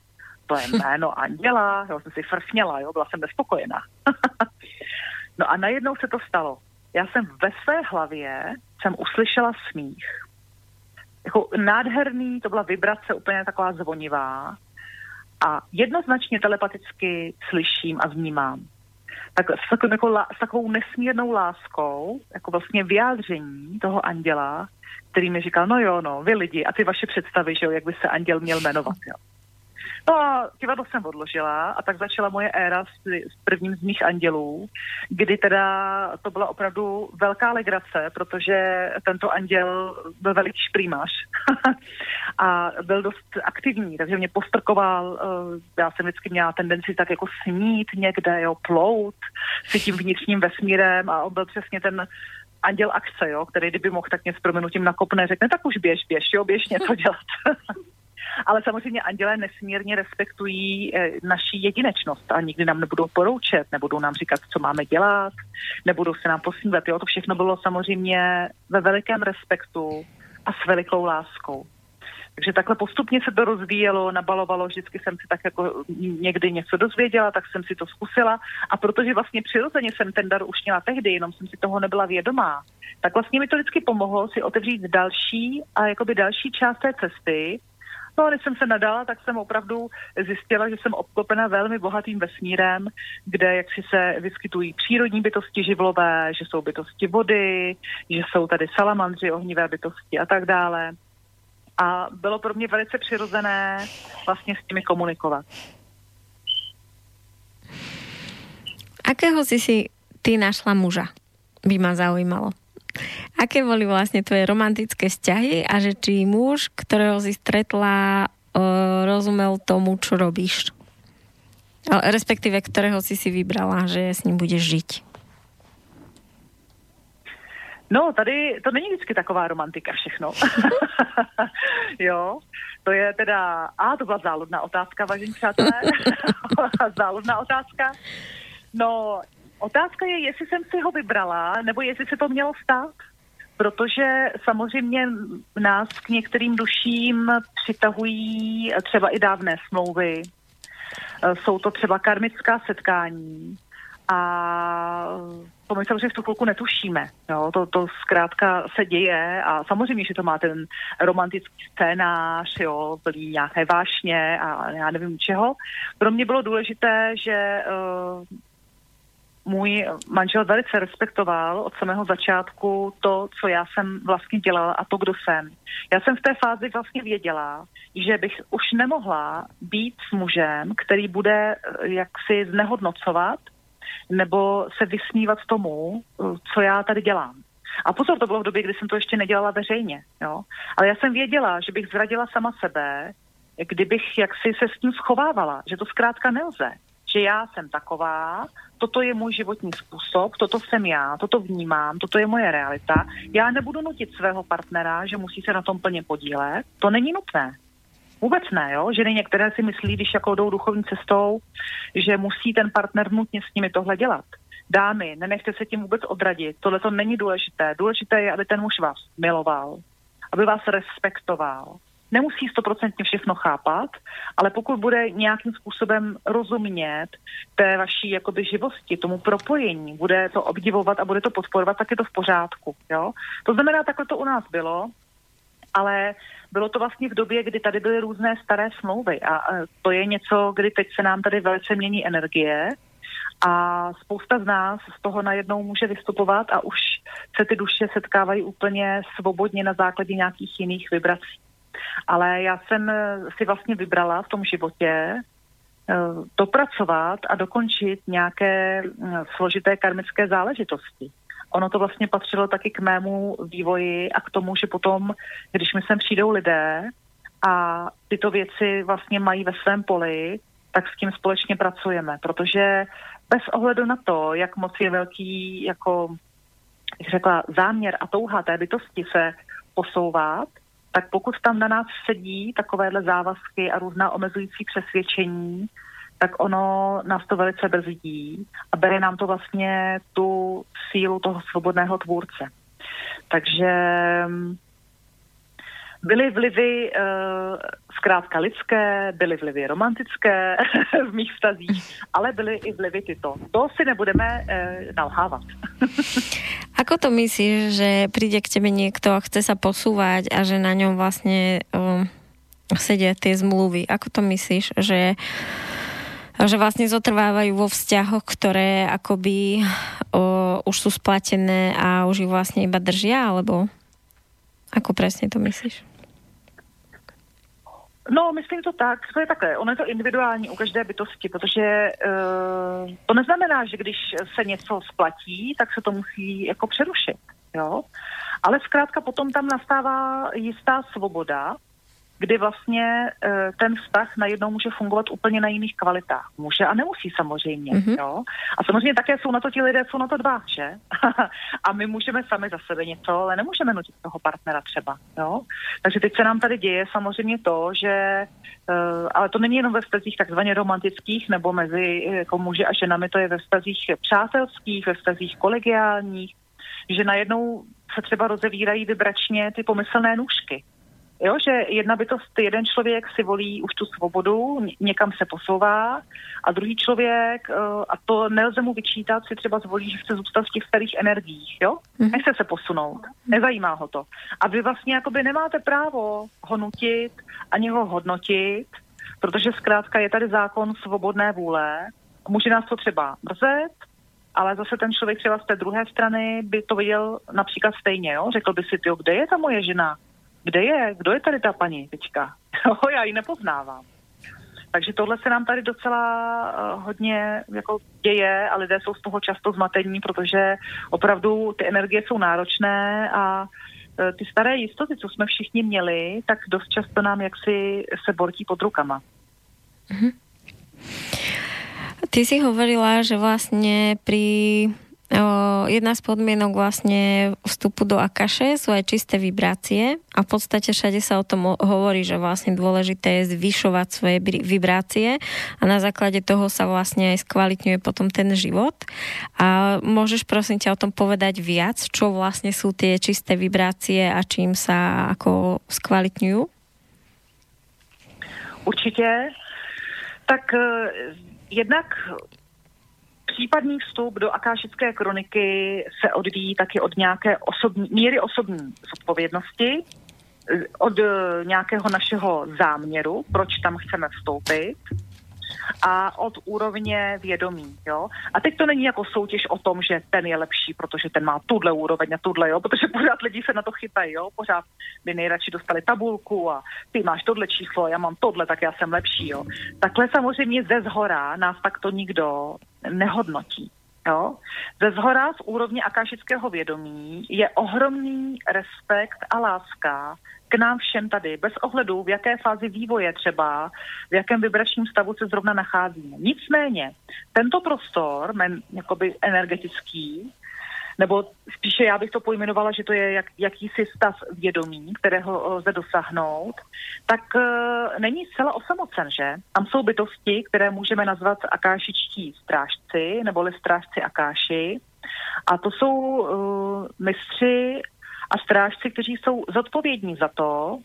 to je jméno anděla, jo, jsem si frfněla, jo? Byla jsem nespokojená. No a najednou se to stalo. Já jsem ve své hlavě uslyšela smích. Jako nádherný, to byla vibrace úplně taková zvonivá a jednoznačně telepaticky slyším a vnímám. S takovou nesmírnou láskou, jako vlastně vyjádření toho anděla, který mi říkal, no jo, no, vy lidi a ty vaše představy, že jo, jak by se anděl měl jmenovat, jo. No a kivadlo jsem odložila a tak začala moje éra s prvním z mých andělů, kdy teda to byla opravdu velká legrace, protože tento anděl byl veliký šprýmař a byl dost aktivní, takže mě postrkoval, já jsem vždycky měla tendenci tak jako snít někde, jo, plout si tím vnitřním vesmírem a on byl přesně ten anděl akce, jo, který kdyby mohl tak mě s prominutím nakopne, řekne, tak už běž, jo, běž něco dělat. Ale samozřejmě andělé nesmírně respektují naši jedinečnost a nikdy nám nebudou poroučet, nebudou nám říkat, co máme dělat, nebudou se nám posmívat. Jo? To všechno bylo samozřejmě ve velikém respektu a s velikou láskou. Takže takhle postupně se to rozvíjelo, nabalovalo, vždycky jsem si tak jako někdy něco dozvěděla, tak jsem si to zkusila a protože vlastně přirozeně jsem ten dar už měla tehdy, jenom jsem si toho nebyla vědomá, tak vlastně mi to vždycky pomohlo si otevřít další a jakoby další část té cesty. No a když jsem se nadala, tak jsem opravdu zjistila, že jsem obklopena velmi bohatým vesmírem, kde jaksi se vyskytují přírodní bytosti živlové, že jsou bytosti vody, že jsou tady salamandři, ohnivé bytosti a tak dále. A bylo pro mě velice přirozené vlastně s nimi komunikovat. Akého si ty našla muža? By ma zaujímalo. Aké boli vlastne tvoje romantické vzťahy a že či muž, ktorého si stretla, rozumel tomu, čo robíš? Respektíve, ktorého si vybrala, že s ním budeš žiť? No, tady to není vždycky taková romantika všechno. Jo, to je teda... to byla záludná otázka, vážení přátelé. Záludná otázka. No... Otázka je, jestli jsem si ho vybrala, nebo jestli se to mělo stát, protože samozřejmě nás k některým duším přitahují třeba i dávné smlouvy, jsou to třeba karmická setkání a to my samozřejmě v tu chvilku netušíme. Jo? To zkrátka se děje a samozřejmě, že to má ten romantický scénář, jo, byly nějaké vášně a já nevím čeho. Pro mě bylo důležité, že... Můj manžel velice respektoval od samého začátku to, co já jsem vlastně dělala a to, kdo jsem. Já jsem v té fázi vlastně věděla, že bych už nemohla být s mužem, který bude jaksi znehodnocovat nebo se vysmívat tomu, co já tady dělám. A pozor, to bylo v době, kdy jsem to ještě nedělala veřejně. Jo? Ale já jsem věděla, že bych zradila sama sebe, kdybych jaksi se s tím schovávala, že to zkrátka nelze. Že já jsem taková, toto je můj životní způsob, toto jsem já, toto vnímám, toto je moje realita. Já nebudu nutit svého partnera, že musí se na tom plně podílet. To není nutné. Vůbec ne, jo? Ženy některé si myslí, když jako jdou duchovní cestou, že musí ten partner nutně s nimi tohle dělat. Dámy, nenechte se tím vůbec odradit. Tohle to není důležité. Důležité je, aby ten muž vás miloval, aby vás respektoval, nemusí 100% všechno chápat, ale pokud bude nějakým způsobem rozumět té vaší jakoby živosti, tomu propojení, bude to obdivovat a bude to podporovat, tak je to v pořádku. Jo? To znamená, takhle to u nás bylo, ale bylo to vlastně v době, kdy tady byly různé staré smlouvy a to je něco, kdy teď se nám tady velice mění energie a spousta z nás z toho najednou může vystupovat a už se ty duše setkávají úplně svobodně na základě nějakých jiných vibrací. Ale já jsem si vlastně vybrala v tom životě dopracovat a dokončit nějaké složité karmické záležitosti. Ono to vlastně patřilo taky k mému vývoji a k tomu, že potom, když mi sem přijdou lidé a tyto věci vlastně mají ve svém poli, tak s tím společně pracujeme, protože bez ohledu na to, jak moc je velký, jako bych řekla, záměr a touha té bytosti se posouvat, tak pokud tam na nás sedí takovéhle závazky a různá omezující přesvědčení, tak ono nás to velice brzdí a bere nám to vlastně tu sílu toho svobodného tvůrce. Takže byly vlivy zkrátka lidské, byly vlivy romantické v mých vztazích, ale byly i vlivy tyto. To si nebudeme nalhávat. Ako to myslíš, že príde k tebe niekto a chce sa posúvať a že na ňom vlastne sedia tie zmluvy? Ako to myslíš, že vlastne zotrvávajú vo vzťahoch, ktoré akoby už sú splatené a už ich vlastne iba držia, alebo ako presne to myslíš? No, myslím to tak, to je takové, ono je to individuální u každé bytosti, protože to neznamená, že když se něco splatí, tak se to musí jako přerušit, jo? Ale zkrátka potom tam nastává jistá svoboda, kdy vlastně ten vztah najednou může fungovat úplně na jiných kvalitách. Může a nemusí samozřejmě. Mm-hmm. Jo? A samozřejmě také jsou na to ti lidé, jsou na to dva, že? A my můžeme sami za sebe něco, ale nemůžeme nutit toho partnera třeba. Jo? Takže teď se nám tady děje samozřejmě to, že ale to není jenom ve vztazích takzvaně romantických nebo mezi jako muži a ženami, to je ve vztazích přátelských, ve vztazích kolegiálních, že najednou se třeba rozevírají vibračně ty pomyslné nůžky. Jo, že jedna bytost, jeden člověk si volí už tu svobodu, někam se posouvá a druhý člověk, a to nelze mu vyčítat, si třeba zvolí, že chce zůstat v těch starých energiích, jo? Nechce se posunout, nezajímá ho to. A vy vlastně jakoby nemáte právo ho nutit ani ho hodnotit, protože zkrátka je tady zákon svobodné vůle. Může nás to třeba mrzet, ale zase ten člověk třeba z té druhé strany by to viděl například stejně, jo? Řekl by si, tyjo, kde je ta moje žena? Kde je? Kdo je tady ta paní teďka? Já ji nepoznávám. Takže tohle se nám tady docela hodně jako děje a lidé jsou z toho často zmatení, protože opravdu ty energie jsou náročné a ty staré jistoty, co jsme všichni měli, tak dost často nám jaksi se bortí pod rukama. Mhm. Ty si hovorila, že vlastně pri... jedna z podmienok vlastne vstupu do Akaše sú aj čisté vibrácie a v podstate všade sa o tom hovorí, že vlastne dôležité je zvyšovať svoje vibrácie a na základe toho sa vlastne aj skvalitňuje potom ten život. A môžeš prosím ťa o tom povedať viac, čo vlastne sú tie čisté vibrácie a čím sa ako skvalitňujú? Určite. Tak jednak případný vstup do akášické kroniky se odvíjí taky od nějaké míry osobní zodpovědnosti, od nějakého našeho záměru, proč tam chceme vstoupit, a od úrovně vědomí. Jo? A teď to není jako soutěž o tom, že ten je lepší, protože ten má tuhle úroveň a tuhle, jo? Protože pořád lidi se na to chytají, jo? Pořád by nejradši dostali tabulku a ty máš tohle číslo, já mám tohle, tak já jsem lepší. Jo? Takhle samozřejmě ze zhora nás takto nikdo nehodnotí. Jo? Ze zhora z úrovně akášického vědomí je ohromný respekt a láska k nám všem tady, bez ohledu, v jaké fázi vývoje třeba, v jakém vibračním stavu se zrovna nacházíme. Nicméně, tento prostor, jakoby energetický, nebo spíše já bych to pojmenovala, že to je jakýsi stav vědomí, kterého lze dosáhnout, tak není zcela osamocen, že? Tam jsou bytosti, které můžeme nazvat akášičtí strážci, neboli strážci Akáši. A to jsou mistři a strážci, kteří jsou zodpovědní za to,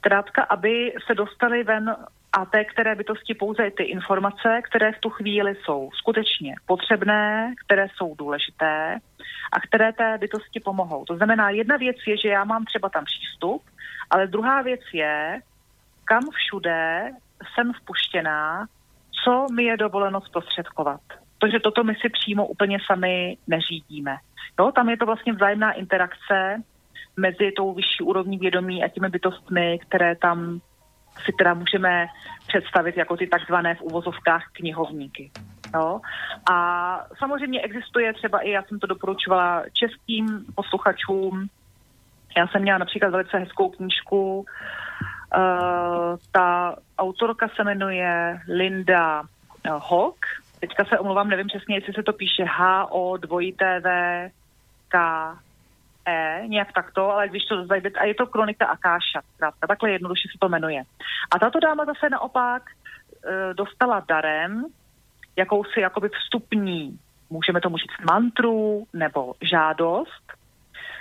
zkrátka, aby se dostaly ven a té, které bytosti pouze ty informace, které v tu chvíli jsou skutečně potřebné, které jsou důležité a které té bytosti pomohou. To znamená, jedna věc je, že já mám třeba tam přístup, ale druhá věc je, kam všude jsem vpuštěná, co mi je dovoleno zprostředkovat. Protože toto my si přímo úplně sami neřídíme. Jo, tam je to vlastně vzájemná interakce mezi tou vyšší úrovní vědomí a těmi bytostmi, které tam si teda můžeme představit jako ty takzvané v uvozovkách knihovníky. Jo? A samozřejmě existuje třeba i, já jsem to doporučovala českým posluchačům, já jsem měla například velice hezkou knížku, ta autorka se jmenuje Linda Hawk, teďka se omlouvám, nevím přesně, jestli se to píše H-O-2-T-V-K-E, nějak takto, ale když to zajdete, a je to kronika Akáša, takhle jednoduše se to jmenuje. A tato dáma zase naopak dostala darem jakousi jakoby vstupní, můžeme tomu říct mantru nebo žádost,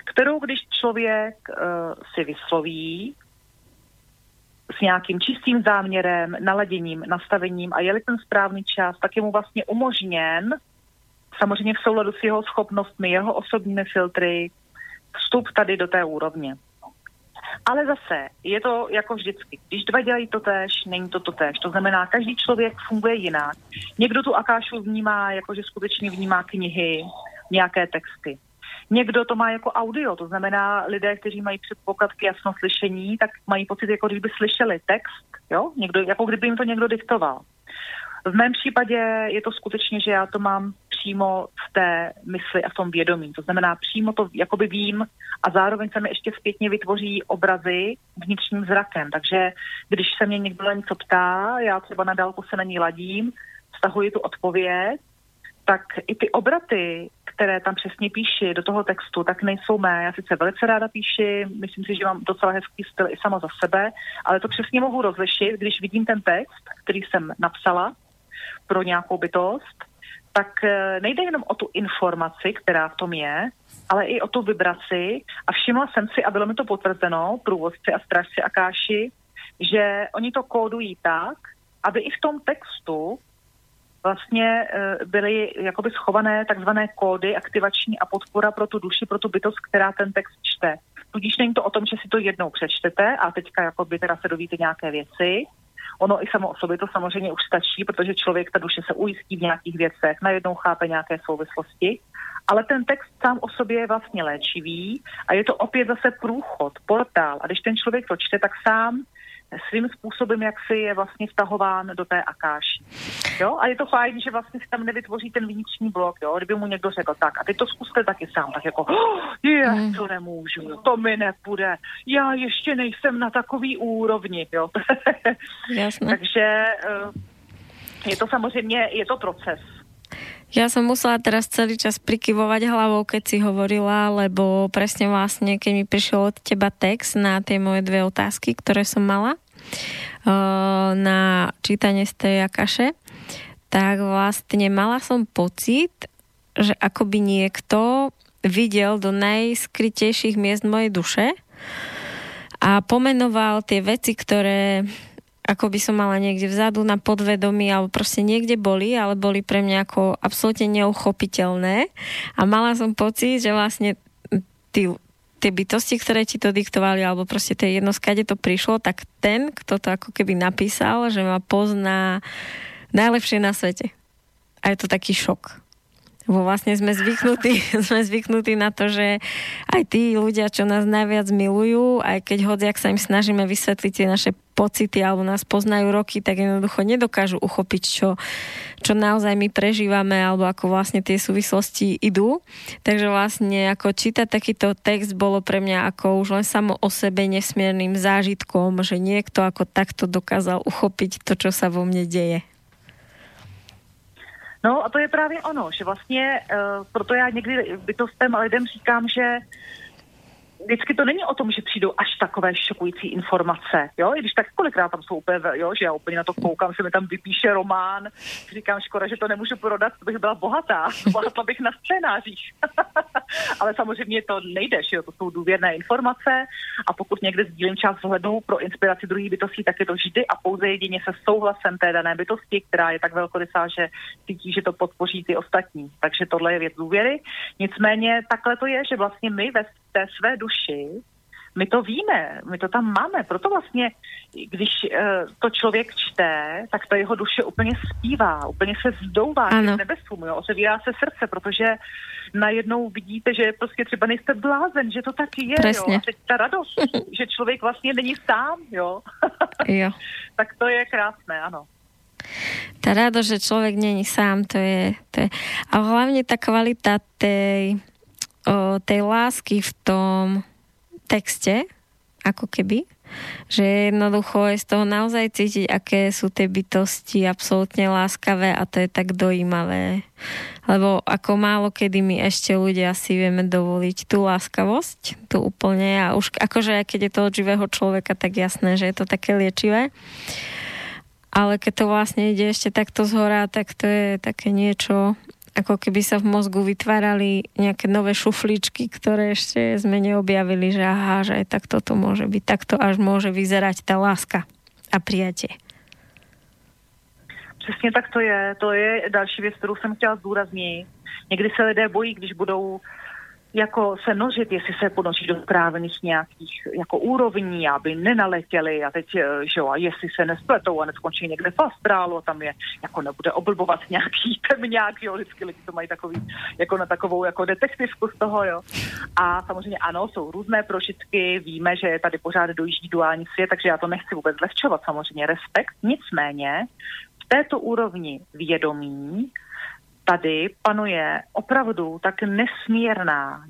kterou když člověk si vysloví s nějakým čistým záměrem, naladěním, nastavením a je-li ten správný čas, tak je mu vlastně umožněn, samozřejmě v souladu s jeho schopnostmi, jeho osobními filtry, vstup tady do té úrovně. Ale zase, je to jako vždycky, když dva dělají totéž, není to totéž. To znamená, každý člověk funguje jinak. Někdo tu Akášu vnímá, jakože skutečně vnímá knihy, nějaké texty. Někdo to má jako audio, to znamená lidé, kteří mají předpoklad k jasnoslyšení, tak mají pocit, jako kdyby slyšeli text, jo? Někdo, jako kdyby jim to někdo diktoval. V mém případě je to skutečně, že já to mám přímo v té mysli a v tom vědomí, to znamená přímo to jakoby vím a zároveň se mi ještě zpětně vytvoří obrazy vnitřním zrakem, takže když se mě někdo na něco ptá, já třeba na dálku se na ní ladím, vztahuji tu odpověď, tak i ty obraty, které tam přesně píši do toho textu, tak nejsou mé. Já sice velice ráda píši, myslím si, že mám docela hezký styl i sama za sebe, ale to přesně mohu rozlišit, když vidím ten text, který jsem napsala pro nějakou bytost, tak nejde jenom o tu informaci, která v tom je, ale i o tu vibraci a všimla jsem si, a bylo mi to potvrzeno, průvodci a strážci Akáši, že oni to kódují tak, aby i v tom textu vlastně byly jakoby schované takzvané kódy, aktivační a podpora pro tu duši, pro tu bytost, která ten text čte. Tudíž není to o tom, že si to jednou přečtete a teďka jakoby teda se dovíte nějaké věci. Ono i samo o sobě to samozřejmě už stačí, protože člověk, ta duše se ujistí v nějakých věcech, najednou chápe nějaké souvislosti, ale ten text sám o sobě je vlastně léčivý a je to opět zase průchod, portál a když ten člověk to čte, tak sám svým způsobem, jak si je vlastně vtahován do té Akáši. Jo? A je to fajn, že vlastně si tam nevytvoří ten vnitřní blok, jo? Kdyby mu někdo řekl tak, a teď to zkuste taky sám, tak jako, to nemůžu, to mi nepůjde, já ještě nejsem na takový úrovni, jo. Jasné. Takže je to samozřejmě, je to proces. Ja som musela teraz celý čas prikyvovať hlavou, keď si hovorila, lebo presne vlastne, keď mi prišiel od teba text na tie moje dve otázky, ktoré som mala na čítanie z tej Akaše, tak vlastne mala som pocit, že akoby niekto videl do najskrytejších miest mojej duše a pomenoval tie veci, ktoré ako by som mala niekde vzadu na podvedomí alebo proste niekde boli, ale boli pre mňa ako absolútne neuchopiteľné a mala som pocit, že vlastne tie bytosti, ktoré ti to diktovali alebo proste tie jedno, skade to prišlo, tak ten, kto to ako keby napísal, že ma pozná najlepšie na svete. A je to taký šok. Bo vlastne sme zvyknutí na to, že aj tí ľudia, čo nás najviac milujú, aj keď hodiak sa im snažíme vysvetliť tie naše pocity alebo nás poznajú roky, tak jednoducho nedokážu uchopiť, čo naozaj my prežívame alebo ako vlastne tie súvislosti idú. Takže vlastne ako čítať takýto text bolo pre mňa ako už len samo o sebe nesmierným zážitkom, že niekto ako takto dokázal uchopiť to, čo sa vo mne deje. No a to je právě ono, že vlastně proto já někdy bytostem a lidem říkám, že vždycky to není o tom, že přijdou až takové šokující informace, jo, i když tak kolikrát tam jsou úplně, jo, že já úplně na to koukám, se mi tam vypíše román, říkám, škoda, že to nemůžu prodat, bych byla bohatá, bohatla bych na scénářích. Ale samozřejmě to nejdeš, jo, to jsou důvěrné informace a pokud někde sdílím část vzhledu pro inspiraci druhých bytostí, tak je to vždy a pouze jedině se souhlasem té dané bytosti, která je tak velkorysá, že cítí, že to podpoří ty ostatní. Takže tohle je věc důvěry. Nicméně takhle to je, že vlastně my ve té své duši, my to víme, my to tam máme, proto vlastně, když to člověk čte, tak ta jeho duše úplně zpívá, úplně se zdouvá k nebesům, jo, otevírá se srdce, protože najednou vidíte, že prostě třeba nejste blázen, že to taky je, presne. Jo, a teď ta radost, že člověk vlastně není sám, jo, jo. Tak to je krásné, ano. Tá radosť, že človek není sám, to je... A hlavne tá kvalita tej lásky v tom texte, ako keby, že jednoducho je z toho naozaj cítiť, aké sú tie bytosti absolútne láskavé a to je tak dojímavé. Lebo ako málo kedy my ešte ľudia si vieme dovoliť tú láskavosť, tú úplne a už akože keď je to od živého človeka, tak jasné, že je to také liečivé. Ale keď to vlastne ide ešte takto zhora, tak to je také niečo, ako keby sa v mozgu vytvárali nejaké nové šufličky, ktoré ešte sme neobjavili, že aha, že aj takto to môže byť, takto až môže vyzerať tá láska a prijatie. Přesně tak to je další věc, kterou jsem chtěla zdůraznit. Někdy se lidé bojí, když budou jako se nořit, jestli se ponoří do správných nějakých jako úrovní, aby nenaletěli a teď, že jo, a jestli se nespletou a neskončí někde v astrálu a tam je, jako nebude oblbovat nějaký temňák, jo, vždycky lidi to mají takový, jako na takovou jako detektivku z toho, jo. A samozřejmě ano, jsou různé prožitky, víme, že tady pořád dojíždí duální svět, takže já to nechci vůbec zlehčovat, samozřejmě respekt, nicméně v této úrovni vědomí tady panuje opravdu tak nesmírná,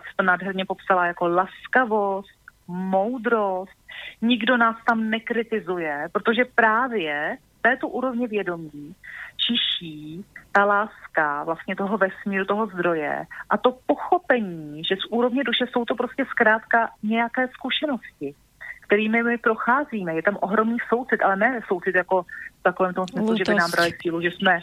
co to nádherně popsala jako laskavost, moudrost. Nikdo nás tam nekritizuje, protože právě této úrovně vědomí čiší ta láska vlastně toho vesmíru, toho zdroje a to pochopení, že z úrovně duše jsou to prostě zkrátka nějaké zkušenosti, kterými my procházíme. Je tam ohromný soucit, ale ne soucit jako v takovém tom smyslu, že by nám brali sílu, že jsme...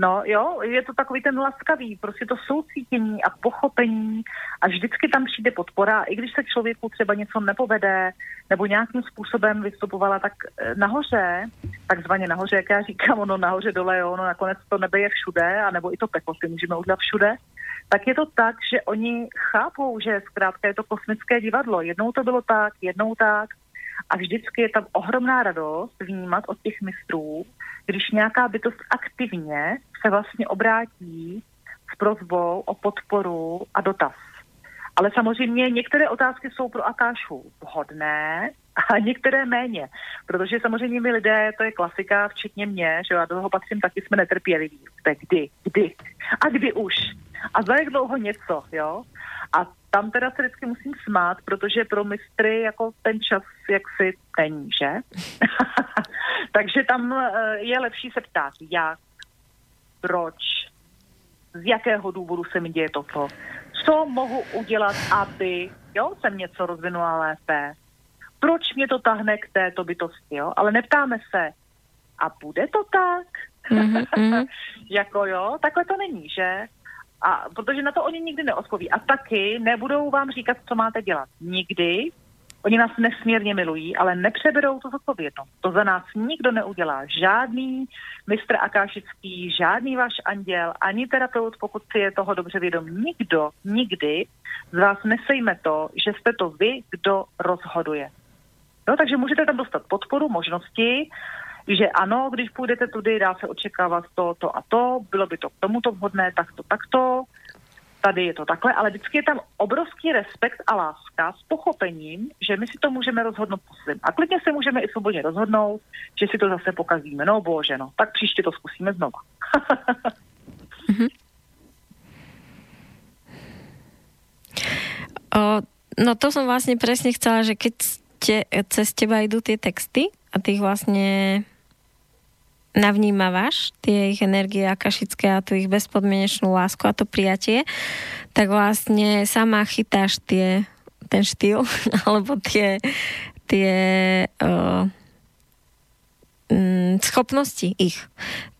No jo, je to takový ten laskavý, prostě to soucítění a pochopení a vždycky tam přijde podpora, i když se člověku třeba něco nepovede nebo nějakým způsobem vystupovala tak nahoře, takzvaně nahoře, jak já říkám, ono nahoře dole, ono nakonec to nebe je všude, anebo i to peklo si můžeme udělat všude, tak je to tak, že oni chápou, že zkrátka je to kosmické divadlo, jednou to bylo tak, jednou tak. A vždycky je tam ohromná radost vnímat od těch mistrů, když nějaká bytost aktivně se vlastně obrátí s prosbou o podporu a dotaz. Ale samozřejmě některé otázky jsou pro Akášu vhodné a některé méně, protože samozřejmě my lidé, to je klasika, včetně mě, že já do toho patřím, taky jsme netrpěliví. Kdy a kdy už a za jak dlouho něco, jo? A tam teda se vždycky musím smát, protože pro mistry jako ten čas jaksi není, že? Takže tam je lepší se ptát, jak, proč, z jakého důvodu se mi děje toto, co mohu udělat, aby, jo, jsem něco rozvinula lépe, proč mě to tahne k této bytosti, jo? Ale neptáme se, a bude to tak? Jako jo, takhle to není, že? A protože na to oni nikdy neodpoví. A taky nebudou vám říkat, co máte dělat. Nikdy. Oni nás nesmírně milují, ale nepřeberou to zodpovědnost. To za nás nikdo neudělá. Žádný mistr akášický, žádný váš anděl, ani terapeut, pokud si je toho dobře vědom. Nikdo, nikdy z vás nesejme to, že jste to vy, kdo rozhoduje. No, takže můžete tam dostat podporu, možnosti, že ano, když půjdete tudy, dá se očekávat to, to a to, bylo by to k tomuto vhodné, takto, takto, tady je to takhle, ale vždycky je tam obrovský respekt a láska s pochopením, že my si to můžeme rozhodnout po svém. A klidně se můžeme i svobodně rozhodnout, že si to zase pokazíme. No bože, no, tak příště to zkusíme znova. No to som vlastne presne chcela, že keď cez teba idú tie texty, a ty ich vlastne navnímavaš, tie ich energie akašické a tú ich bezpodmienečnú lásku a to prijatie, tak vlastne sama chytáš tie ten štýl, alebo tie schopnosti ich.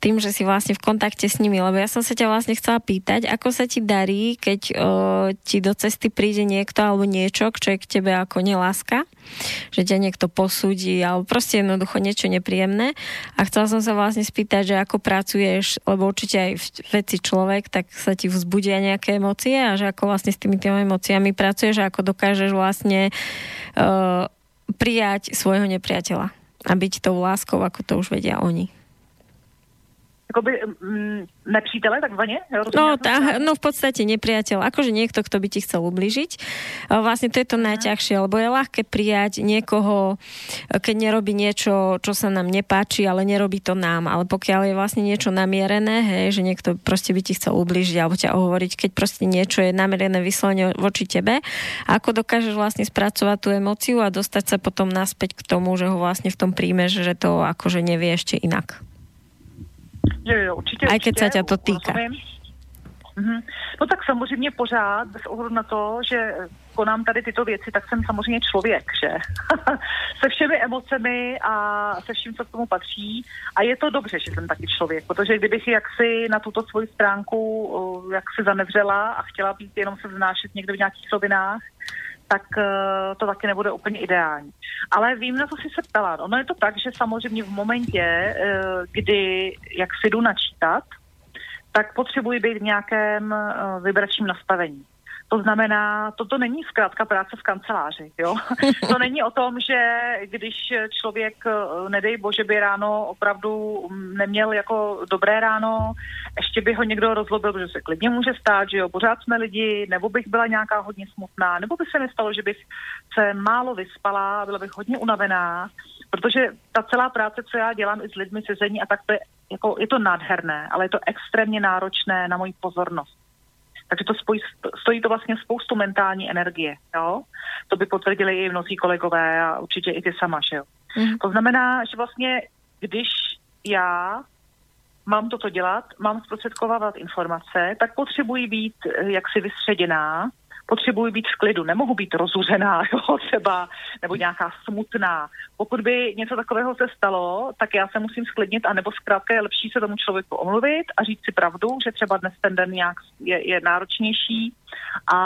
Tým, že si vlastne v kontakte s nimi. Lebo ja som sa ťa vlastne chcela pýtať, ako sa ti darí, keď ti do cesty príde niekto alebo niečo, čo je k tebe ako neláska, že ťa niekto posúdi alebo proste jednoducho niečo nepríjemné. A chcela som sa vlastne spýtať, že ako pracuješ, lebo určite aj veci človek, tak sa ti vzbudia nejaké emócie a že ako vlastne s tými emóciami pracuješ a ako dokážeš vlastne prijať svojho nepriateľa a byť tou láskou, ako to už vedia oni. Akoby nepřítele, takzvaně? No, v podstate nepriateľ. Akože niekto, kto by ti chcel ubližiť. Vlastne to je to najťažšie, lebo je ľahké prijať niekoho, keď nerobí niečo, čo sa nám nepáči, ale nerobí to nám. Ale pokiaľ je vlastne niečo namierené, hej, že niekto proste by ti chcel ubližiť alebo ťa ohovoriť, keď proste niečo je namierené vyslovene voči tebe. A ako dokážeš vlastne spracovať tú emóciu a dostať sa potom naspäť k tomu, že ho vlastne v tom príjmeš, že to akože nevie ešte inak. Určitě, aj keď sa ťa to týka. No tak samozřejmě pořád, bez ohledu na to, že konám tady tyto věci, tak jsem samozřejmě člověk, že? Se všemi emocemi a se vším, co k tomu patří. A je to dobře, že jsem taky člověk, protože kdybych jaksi na tuto svoji stránku jaksi zanevřela a chtěla být jenom se vznášet někde v nějakých slovinách, tak to taky nebude úplně ideální. Ale vím, na co jsi se ptala. Ono je to tak, že samozřejmě v momentě, kdy jak si jdu načítat, tak potřebuji být v nějakém vibračním nastavení. To znamená, toto není zkrátka práce v kanceláři, jo. To není o tom, že když člověk, nedej bože, by ráno opravdu neměl jako dobré ráno, ještě by ho někdo rozlobil, protože se klidně může stát, že jo, pořád jsme lidi, nebo bych byla nějaká hodně smutná, nebo by se mi stalo, že bych se málo vyspala, byla bych hodně unavená, protože ta celá práce, co já dělám i s lidmi, sezení a tak, to je, jako, je to nádherné, ale je to extrémně náročné na moji pozornost. Takže to stojí to vlastně spoustu mentální energie, jo? To by potvrdili i mnozí kolegové a určitě i ty sama, že jo? Mm. To znamená, že vlastně, když já mám toto dělat, mám zprostředkovávat informace, tak potřebuji být jaksi vystředěná, potřebuji být v klidu, nemohu být rozuřená, jo, třeba, nebo nějaká smutná. Pokud by něco takového se stalo, tak já se musím sklidnit, anebo zkrátka je lepší se tomu člověku omluvit a říct si pravdu, že třeba dnes ten den nějak je náročnější a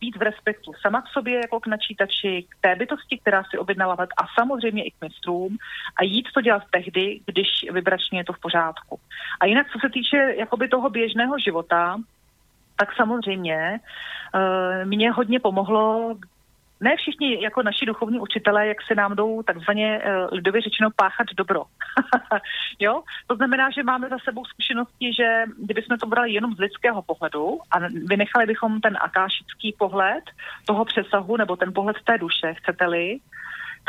být v respektu sama k sobě, jako k načítači, k té bytosti, která si objednala let a samozřejmě i k mistrům a jít to dělat tehdy, když vibračně je to v pořádku. A jinak, co se týče jakoby toho běžného života, tak samozřejmě mě hodně pomohlo, ne všichni jako naši duchovní učitelé, jak se nám jdou takzvaně lidově řečeno páchat dobro. Jo? To znamená, že máme za sebou zkušenosti, že kdybychom to brali jenom z lidského pohledu a vynechali bychom ten akášický pohled toho přesahu nebo ten pohled té duše, chcete-li,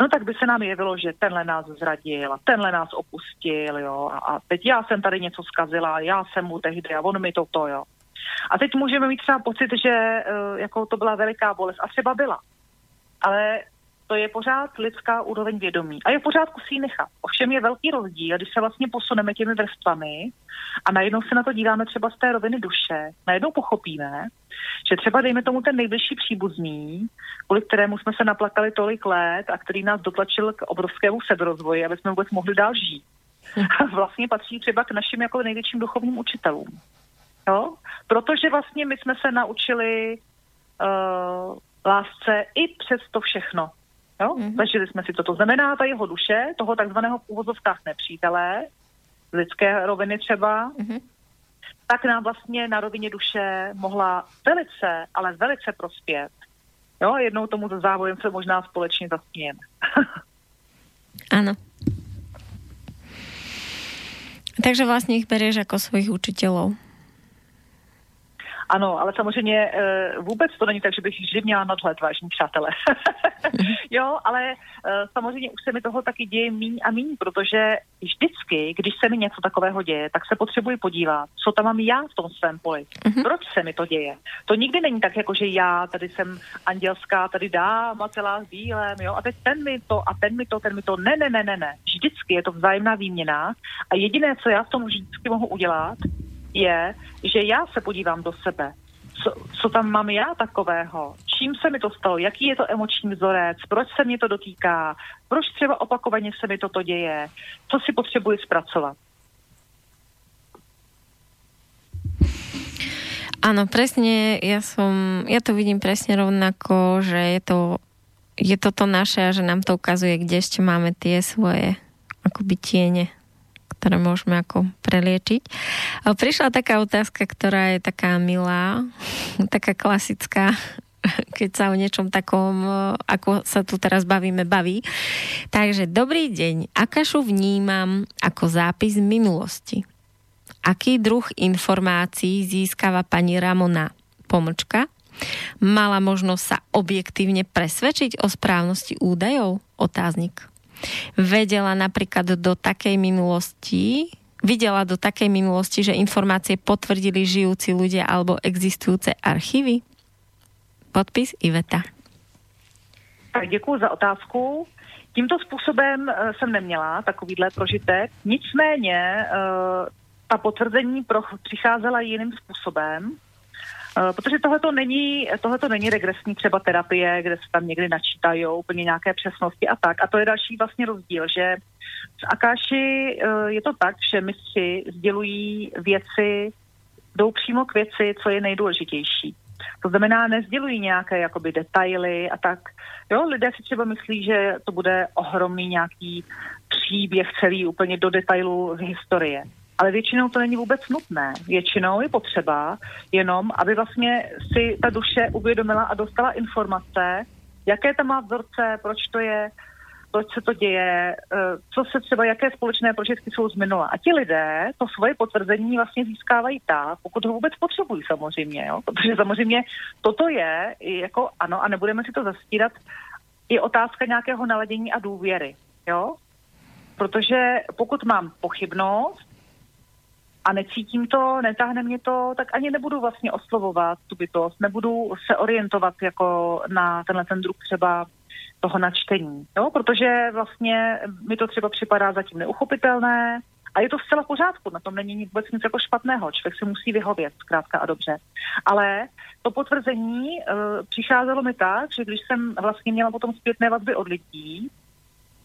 no tak by se nám jevilo, že tenhle nás zradil a tenhle nás opustil, jo? A teď já jsem tady něco zkazila, já jsem mu tehdy a on mi toto, jo. A teď můžeme mít třeba pocit, že jako to byla veliká bolest. A třeba byla. Ale to je pořád lidská úroveň vědomí. A je v pořádku si ji nechat. Ovšem je velký rozdíl, když se vlastně posuneme těmi vrstvami a najednou se na to díváme třeba z té roviny duše. Najednou pochopíme, že třeba dejme tomu ten nejbližší příbuzný, kvůli kterému jsme se naplakali tolik let a který nás dotlačil k obrovskému seberozvoji, aby jsme vůbec mohli dál žít. A vlastně patří třeba k našim jako největším duchovním učitelům. Jo? Protože vlastně my jsme se naučili lásce i přes to všechno. Jo? Mm-hmm. Zažili jsme si to. To znamená, ta jeho duše, toho takzvaného v úvozovkách nepřítele, z lidské roviny třeba, mm-hmm. tak nám vlastně na rovině duše mohla velice, ale velice prospět. Jo? Jednou tomu za závojem se možná společně zasmějeme. Ano. Takže vlastně ich bereš jako svojich učitelů. Ano, ale samozřejmě vůbec to není tak, že bych vždy měla nadhled, vážní přátelé. Jo, ale samozřejmě už se mi toho taky děje míň a míň, protože vždycky, když se mi něco takového děje, tak se potřebuji podívat, co tam mám já v tom svém poli. Mm-hmm. Proč se mi to děje? To nikdy není tak, jako že já tady jsem andělská, tady dáma celá s bílem, jo, a teď ten mi to a ten mi to, ne. Vždycky je to vzájemná výměna a jediné, co já v tom vždycky mohu udělat, je, že já se podívám do sebe co tam mám já takového, čím se mi to stalo, jaký je to emoční vzorec, proč se mě to dotýká, proč třeba opakovaně se mi toto děje, co si potřebuji zpracovat. Áno, presne, ja to vidím presne rovnako, že je to naše a že nám to ukazuje, kde ešte máme tie svoje akoby tiene, ktoré môžeme ako preliečiť. Prišla taká otázka, ktorá je taká milá, taká klasická, keď sa o niečom takom, ako sa tu teraz bavíme, baví. Takže, dobrý deň, Akašu vnímam ako zápis minulosti. Aký druh informácií získava pani Ramona Pomlčka? Mala možnosť sa objektívne presvedčiť o správnosti údajov? Otáznik. Videla do takej minulosti, že informácie potvrdili žijúci ľudia alebo existujúce archívy? Podpis Iveta. Tak děkuji za otázku. Tímto způsobem jsem neměla takovýhle prožitek. Nicméně ta potvrzení přicházela jiným způsobem, protože tohleto není regresní třeba terapie, kde se tam někdy načítají úplně nějaké přesnosti a tak. A to je další vlastně rozdíl, že v Akáši je to tak, že mistři sdělují věci, jdou přímo k věci, co je nejdůležitější. To znamená, nezdělují nějaké jakoby detaily a tak. Jo, lidé si třeba myslí, že to bude ohromný nějaký příběh celý úplně do detailu z historie. Ale většinou to není vůbec nutné. Většinou je potřeba jenom, aby vlastně si ta duše uvědomila a dostala informace, jaké tam má vzorce, proč to je, proč se to děje, co se třeba, jaké společné prožitky jsou z minula. A ti lidé to svoje potvrzení vlastně získávají tak, pokud ho vůbec potřebují samozřejmě, jo? Protože samozřejmě toto je jako ano a nebudeme si to zastírat, je otázka nějakého naladění a důvěry, jo? Protože pokud mám pochybnost a necítím to, netáhne mě to, tak ani nebudu vlastně oslovovat tu bytost, nebudu se orientovat jako na tenhle ten druh třeba toho načtení, jo? Protože vlastně mi to třeba připadá zatím neuchopitelné a je to zcela v pořádku, na tom není vůbec nic jako špatného, člověk si musí vyhovět, zkrátka a dobře. Ale to potvrzení přicházelo mi tak, že když jsem vlastně měla potom zpětné vazby od lidí,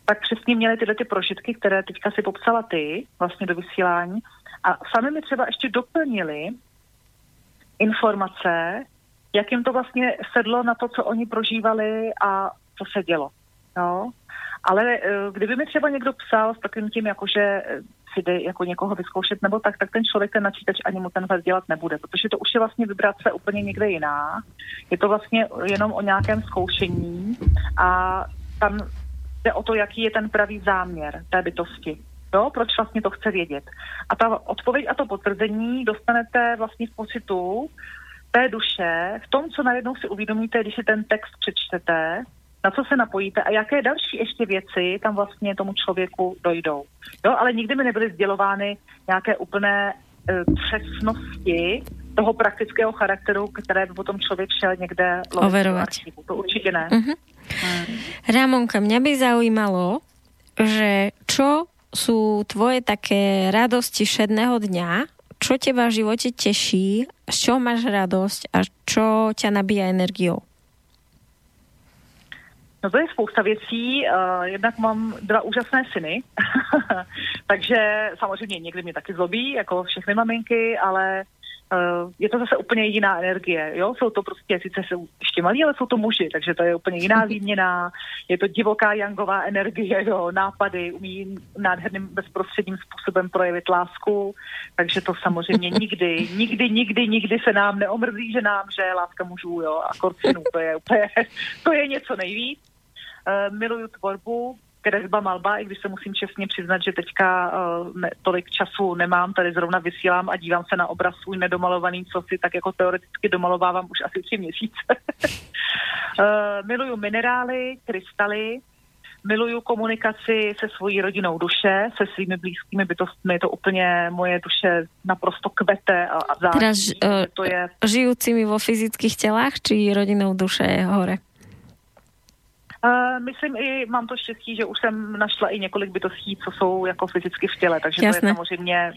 tak přesně měly tyhle ty prožitky, které teďka si popsala ty vlastně do vysílání, a sami mi třeba ještě doplnili informace, jak jim to vlastně sedlo na to, co oni prožívali a co se dělo. No. Ale kdyby mi třeba někdo psal s takovým tím, jakože si jde jako někoho vyzkoušet nebo tak, tak ten člověk, ten načítač ani mu ten vhled dělat nebude, protože to už je vlastně vibrace úplně někde jiná. Je to vlastně jenom o nějakém zkoušení a tam jde o to, jaký je ten pravý záměr té bytosti. Jo, proč vlastně to chce vědět. A ta odpověď a to potvrzení dostanete vlastně v pocitu té duše, v tom, co najednou si uvědomíte, když si ten text přečtete, na co se napojíte a jaké další ještě věci tam vlastně tomu člověku dojdou. Jo, ale nikdy mi nebyly sdělovány nějaké úplné přesnosti toho praktického charakteru, které by potom člověk šel někde overovat. To určitě ne. Uh-huh. Ramonka, mě by zaujímalo, že čo sú tvoje také radosti všedného dňa, čo teba v živote teší, z čoho máš radosť a čo ťa nabíja energiou? No to je spousta věcí, jednak mám dva úžasné syny, takže samozřejmě někdy mě taky zlobí, jako všechny maminky, ale je to zase úplně jiná energie, jo, jsou to prostě, sice jsou ještě malí, ale jsou to muži, takže to je úplně jiná výměna, je to divoká jangová energie, jo, nápady, umí nádherným bezprostředním způsobem projevit lásku, takže to samozřejmě nikdy se nám neomrzí, že nám, že láska mužů, jo, a korcinů, to je něco nejvíc. Miluju tvorbu, kresba, malba, i když se musím čestně přiznat, že teďka tolik času nemám, tady zrovna vysílám a dívám se na obraz svůj nedomalovaný, co si tak jako teoreticky domalovávám už asi 3 měsíce. Miluju minerály, krystaly, miluju komunikaci se svojí rodinou duše, se svými blízkými bytostmi, je to úplně moje duše naprosto kvete a září. Žijúcimi vo fyzických telách, či rodinou duše hore? Myslím i, mám to štěstí, že už jsem našla i několik bytostí, co jsou jako fyzicky v těle, takže jasné. To je samozřejmě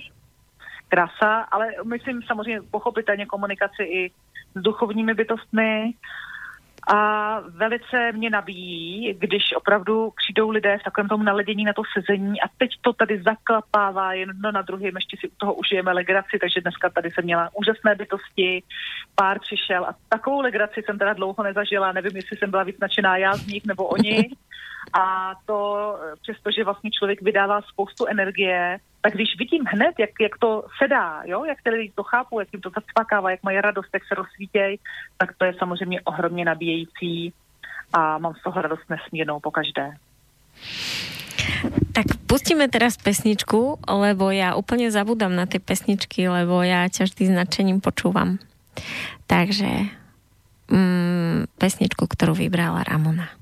krasa, ale myslím samozřejmě pochopitelně komunikaci i s duchovními bytostmi a velice mě nabíjí, když opravdu přijdou lidé v takovém tom naledění na to sezení a teď to tady zaklapává jedno na druhém, ještě si u toho užijeme legraci, takže dneska tady jsem měla úžasné bytosti, pár přišel a takovou legraci jsem teda dlouho nezažila, nevím, jestli jsem byla víc nadšená já z nich nebo oni a to přesto, že vlastně člověk vydává spoustu energie, tak když vidím hned, jak to sedá, jo? Jak ty lidi to chápou, jak jim to zacvakává, jak mají radost, jak se rozsvítěj, tak to je samozřejmě ohromně nabíjející a mám z toho radost nesmírnou pokaždé. Tak pustíme teraz pesničku, lebo ja úplne zabudám na tie pesničky, lebo ja ťa vždy značením počúvam. Takže pesničku, ktorú vybrala Ramona.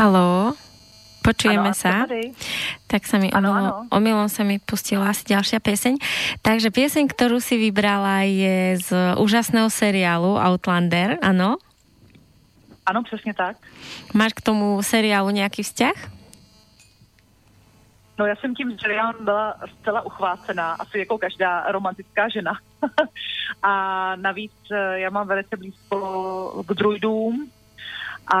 Haló, počujeme ano, sa. Tak sa mi omylom sa mi pustila asi ďalšia pieseň. Takže pieseň, ktorú si vybrala, je z úžasného seriálu Outlander, áno? Áno, presne tak. Máš k tomu seriálu nejaký vzťah? No já jsem tím seriálem byla zcela uchvácená, asi jako každá romantická žena. A navíc já mám velice blízko k druidům a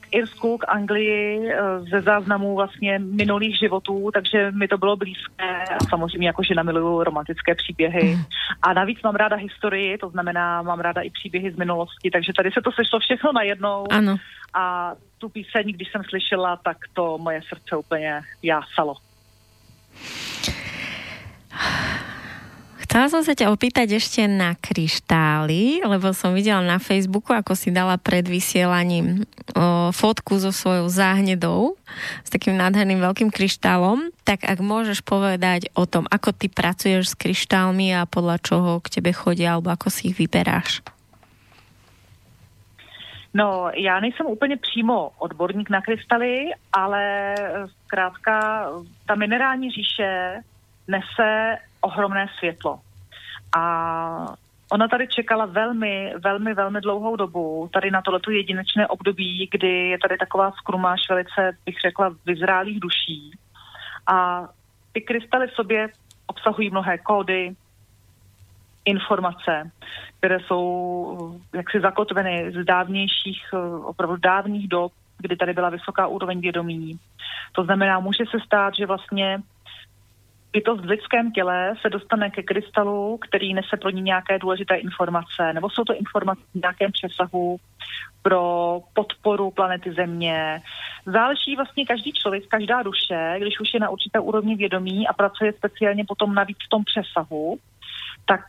k Irsku, k Anglii, ze záznamů vlastně minulých životů, takže mi to bylo blízké. A samozřejmě jako žena miluju romantické příběhy. A navíc mám ráda historii, to znamená, mám ráda i příběhy z minulosti, takže tady se to sešlo všechno najednou. Ano. A tu píseň, když jsem slyšela, tak to moje srdce úplně jásalo. Chcela som sa ťa opýtať ešte na kryštály, lebo som videla na Facebooku, ako si dala pred vysielaním fotku so svojou záhnedou, s takým nádherným veľkým kryštálom. Tak ak môžeš povedať o tom, ako ty pracuješ s kryštálmi a podľa čoho k tebe chodia, alebo ako si ich vyberáš? No, já nejsem úplně přímo odborník na krystaly, ale zkrátka ta minerální říše nese ohromné světlo. A ona tady čekala velmi dlouhou dobu, tady na tohleto jedinečné období, kdy je tady taková skrumáž velice, bych řekla, vyzrálých duší. A ty krystaly v sobě obsahují mnohé kódy, informace, které jsou jaksi zakotveny z dávnějších, opravdu dávných dob, kdy tady byla vysoká úroveň vědomí. To znamená, může se stát, že vlastně bytost v lidském těle se dostane ke krystalu, který nese pro ní nějaké důležité informace, nebo jsou to informace v nějakém přesahu pro podporu planety Země. Záleží vlastně každý člověk, každá duše, když už je na určité úrovni vědomí a pracuje speciálně potom navíc v tom přesahu, tak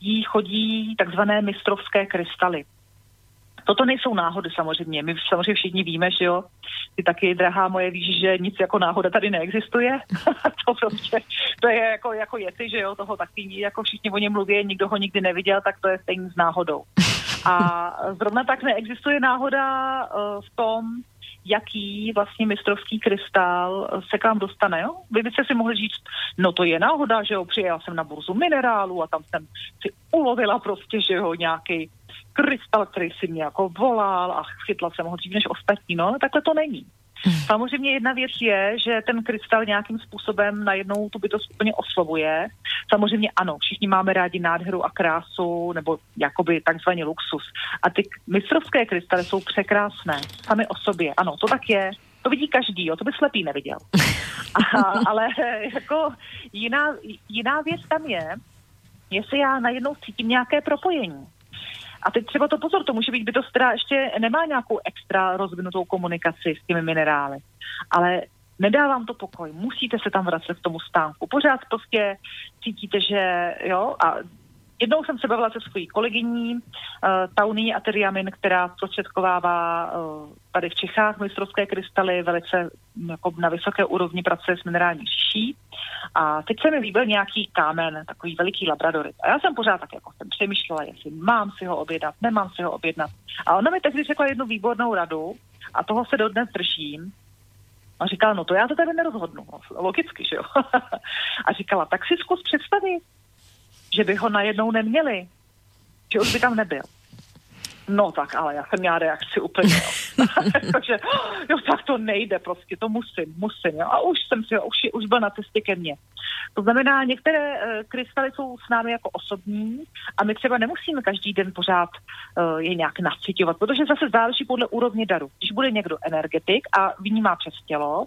jí chodí takzvané mistrovské krystaly. Toto nejsou náhody samozřejmě. My samozřejmě všichni víme, že jo, ty taky, drahá moje, víš, že nic jako náhoda tady neexistuje. To prostě, to je jako jety, že jo, toho taky, jako všichni o něm mluví, nikdo ho nikdy neviděl, tak to je stejný s náhodou. A zrovna tak neexistuje náhoda v tom, jaký vlastně mistrovský krystal se k nám dostane, jo? Vy byste si mohli říct, no to je náhoda, že jo, přijela jsem na burzu minerálu a tam jsem si ulovila prostě, že jo, nějaký krystal, který si mě jako volal a chytla jsem ho dřív než ostatní, no, takhle to není. Samozřejmě jedna věc je, že ten krystal nějakým způsobem najednou tu bytost úplně oslovuje. Samozřejmě ano, všichni máme rádi nádheru a krásu, nebo jakoby takzvaný luxus. A ty mistrovské krystaly jsou překrásné, sami o sobě. Ano, to tak je. To vidí každý, jo, to by slepý neviděl. Ale jako jiná věc tam je, jestli já najednou cítím nějaké propojení. A teď třeba to pozor, to může být bytost, která ještě nemá nějakou extra rozvinutou komunikaci s těmi minerály. Ale nedá vám to pokoj, musíte se tam vracet k tomu stánku. Pořád prostě cítíte, že jo, a jednou jsem se bavila se svojí kolegyní Tauny Ateriamin, která zprostředkovává tady v Čechách mistrovské krystaly, velice jako na vysoké úrovni pracuje s minerální říší. A teď se mi líbil nějaký kámen, takový veliký labradorit. A já jsem pořád tak jako jsem přemýšlela, jestli mám si ho objednat, nemám si ho objednat. A ona mi tehdy řekla jednu výbornou radu a toho se dodnes držím. A říkala, no to já to tady nerozhodnu, logicky, že jo. A říkala, tak si zkus představit, že by ho najednou neměli, že už by tam nebyl. No tak, ale já jsem měla reakci úplně, jo. Takže, jo, tak to nejde prostě, to musím, jo. A už jsem si, už byl na cestě ke mně. To znamená, některé krystaly jsou s námi jako osobní a my třeba nemusíme každý den pořád je nějak naciťovat, protože zase záleží podle úrovně daru. Když bude někdo energetik a vnímá přes tělo,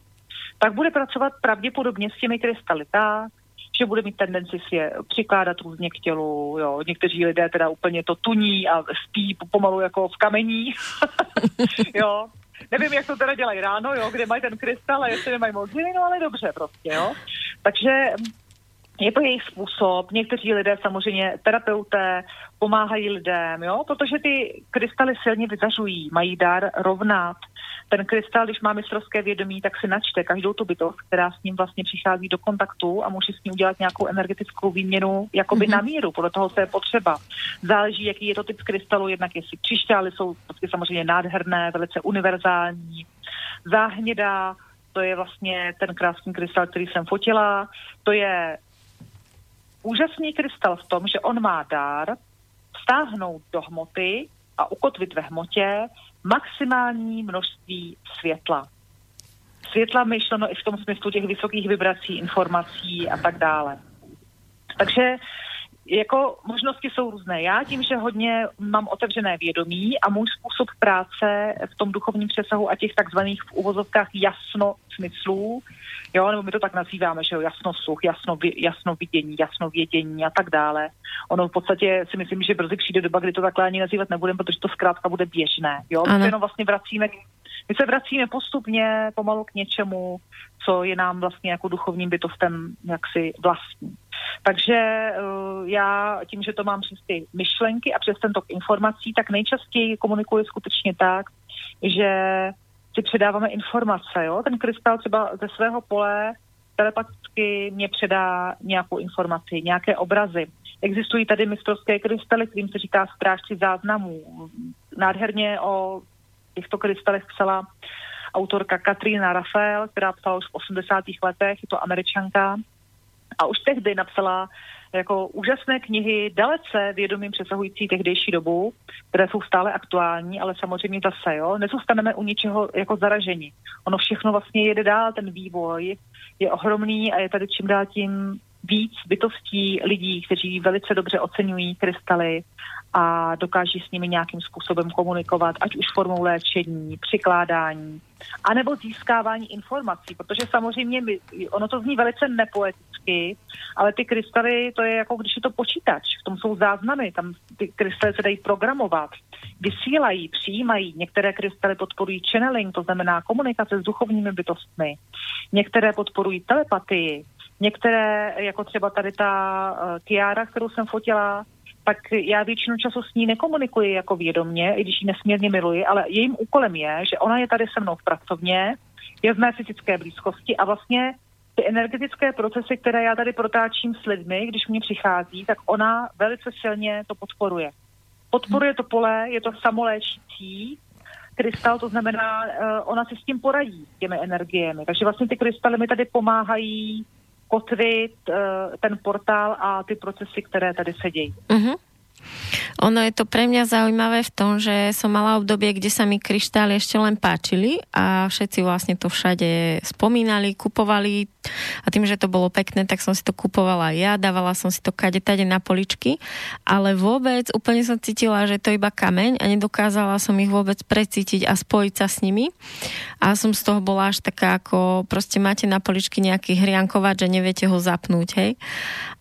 tak bude pracovat pravděpodobně s těmi krystaly tak, že bude mít tendenci si je přikládat různě k tělu, jo. Někteří lidé teda úplně to tuní a spí pomalu jako v kamení, jo. Nevím, jak to teda dělají ráno, jo, kde mají ten krystal a jestli nemají mozily, no ale dobře prostě, jo. Takže je to jejich způsob. Někteří lidé samozřejmě, terapeuté, pomáhají lidem, jo, protože ty krystaly silně vyzařují, mají dar rovnat. Ten krystal, když má mistrovské vědomí, tak si načte každou tu bytost, která s ním vlastně přichází do kontaktu a může s ním udělat nějakou energetickou výměnu jakoby na míru, podle toho, co je potřeba. Záleží, jaký je to typ krystalu, jednak jestli křišťály jsou samozřejmě nádherné, velice univerzální. Záhněda, to je vlastně ten krásný krystal, který jsem fotila, to je úžasný krystal v tom, že on má dár vstáhnout do hmoty a ukotvit ve hmotě maximální množství světla. světla myšleno i v tom smyslu těch vysokých vibrací, informací a tak dále. Takže jako možnosti jsou různé. Já tím, že hodně mám otevřené vědomí a můj způsob práce v tom duchovním přesahu a těch takzvaných v uvozovkách jasno smyslů, jo, nebo my to tak nazýváme, že jo, jasnosluch, jasnovidění, jasnovědění a tak dále. Ono v podstatě si myslím, že brzy přijde doba, kdy to takhle ani nazývat nebudeme, protože to zkrátka bude běžné, jo. My jenom vlastně vracíme postupně pomalu k něčemu, co je nám vlastně jako duchovním bytostem jaksi vlastní. Takže já tím, že to mám přes ty myšlenky a přes ten tok informací, tak nejčastěji komunikuji skutečně tak, že si předáváme informace, jo? Ten krystal třeba ze svého pole telepaticky mě předá nějakou informaci, nějaké obrazy. Existují tady mistrovské krystaly, kterým se říká strážci záznamů. Nádherně o těchto krystalech psala autorka Katrina Rafael, která psala už v 80. letech, je to Američanka. A už tehdy napsala jako úžasné knihy, dalece vědomím přesahující tehdejší dobu, které jsou stále aktuální, ale samozřejmě zase, jo, nezůstaneme u ničeho jako zaraženi. Ono všechno vlastně jede dál, ten vývoj je ohromný a je tady čím dál tím víc bytostí lidí, kteří velice dobře oceňují krystaly a dokáží s nimi nějakým způsobem komunikovat, ať už formou léčení, přikládání, anebo získávání informací, protože samozřejmě ono to zní velice nepoeticky, ale ty krystaly, to je jako když je to počítač, v tom jsou záznamy, tam ty krystaly se dají programovat, vysílají, přijímají, některé krystaly podporují channeling, to znamená komunikace s duchovními bytostmi, některé podporují telepatii, některé, jako třeba tady ta tiára, kterou jsem fotila, tak já většinu času s ní nekomunikuji jako vědomě, i když ji nesmírně miluji, ale jejím úkolem je, že ona je tady se mnou v pracovně, je v mé fyzické blízkosti a vlastně ty energetické procesy, které já tady protáčím s lidmi, když mě přichází, tak ona velice silně to podporuje. Podporuje to pole, je to samoléčící krystal, to znamená, ona si s tím poradí, těmi energiemi. Takže vlastně ty krystaly mi tady pomáhají kotvit ten portál a ty procesy, které tady se dejí. Uh-huh. Ono je to pre mňa zaujímavé v tom, že som mala obdobie, kde sa mi kryštály ešte len páčili a všetci vlastne to všade spomínali, kupovali a tým, že to bolo pekné, tak som si to kupovala ja, dávala som si to kadetade na poličky, ale vôbec úplne som cítila, že to iba kameň a nedokázala som ich vôbec precítiť a spojiť sa s nimi a som z toho bola až taká, ako proste máte na poličky nejaký hriankovač, že neviete ho zapnúť, hej.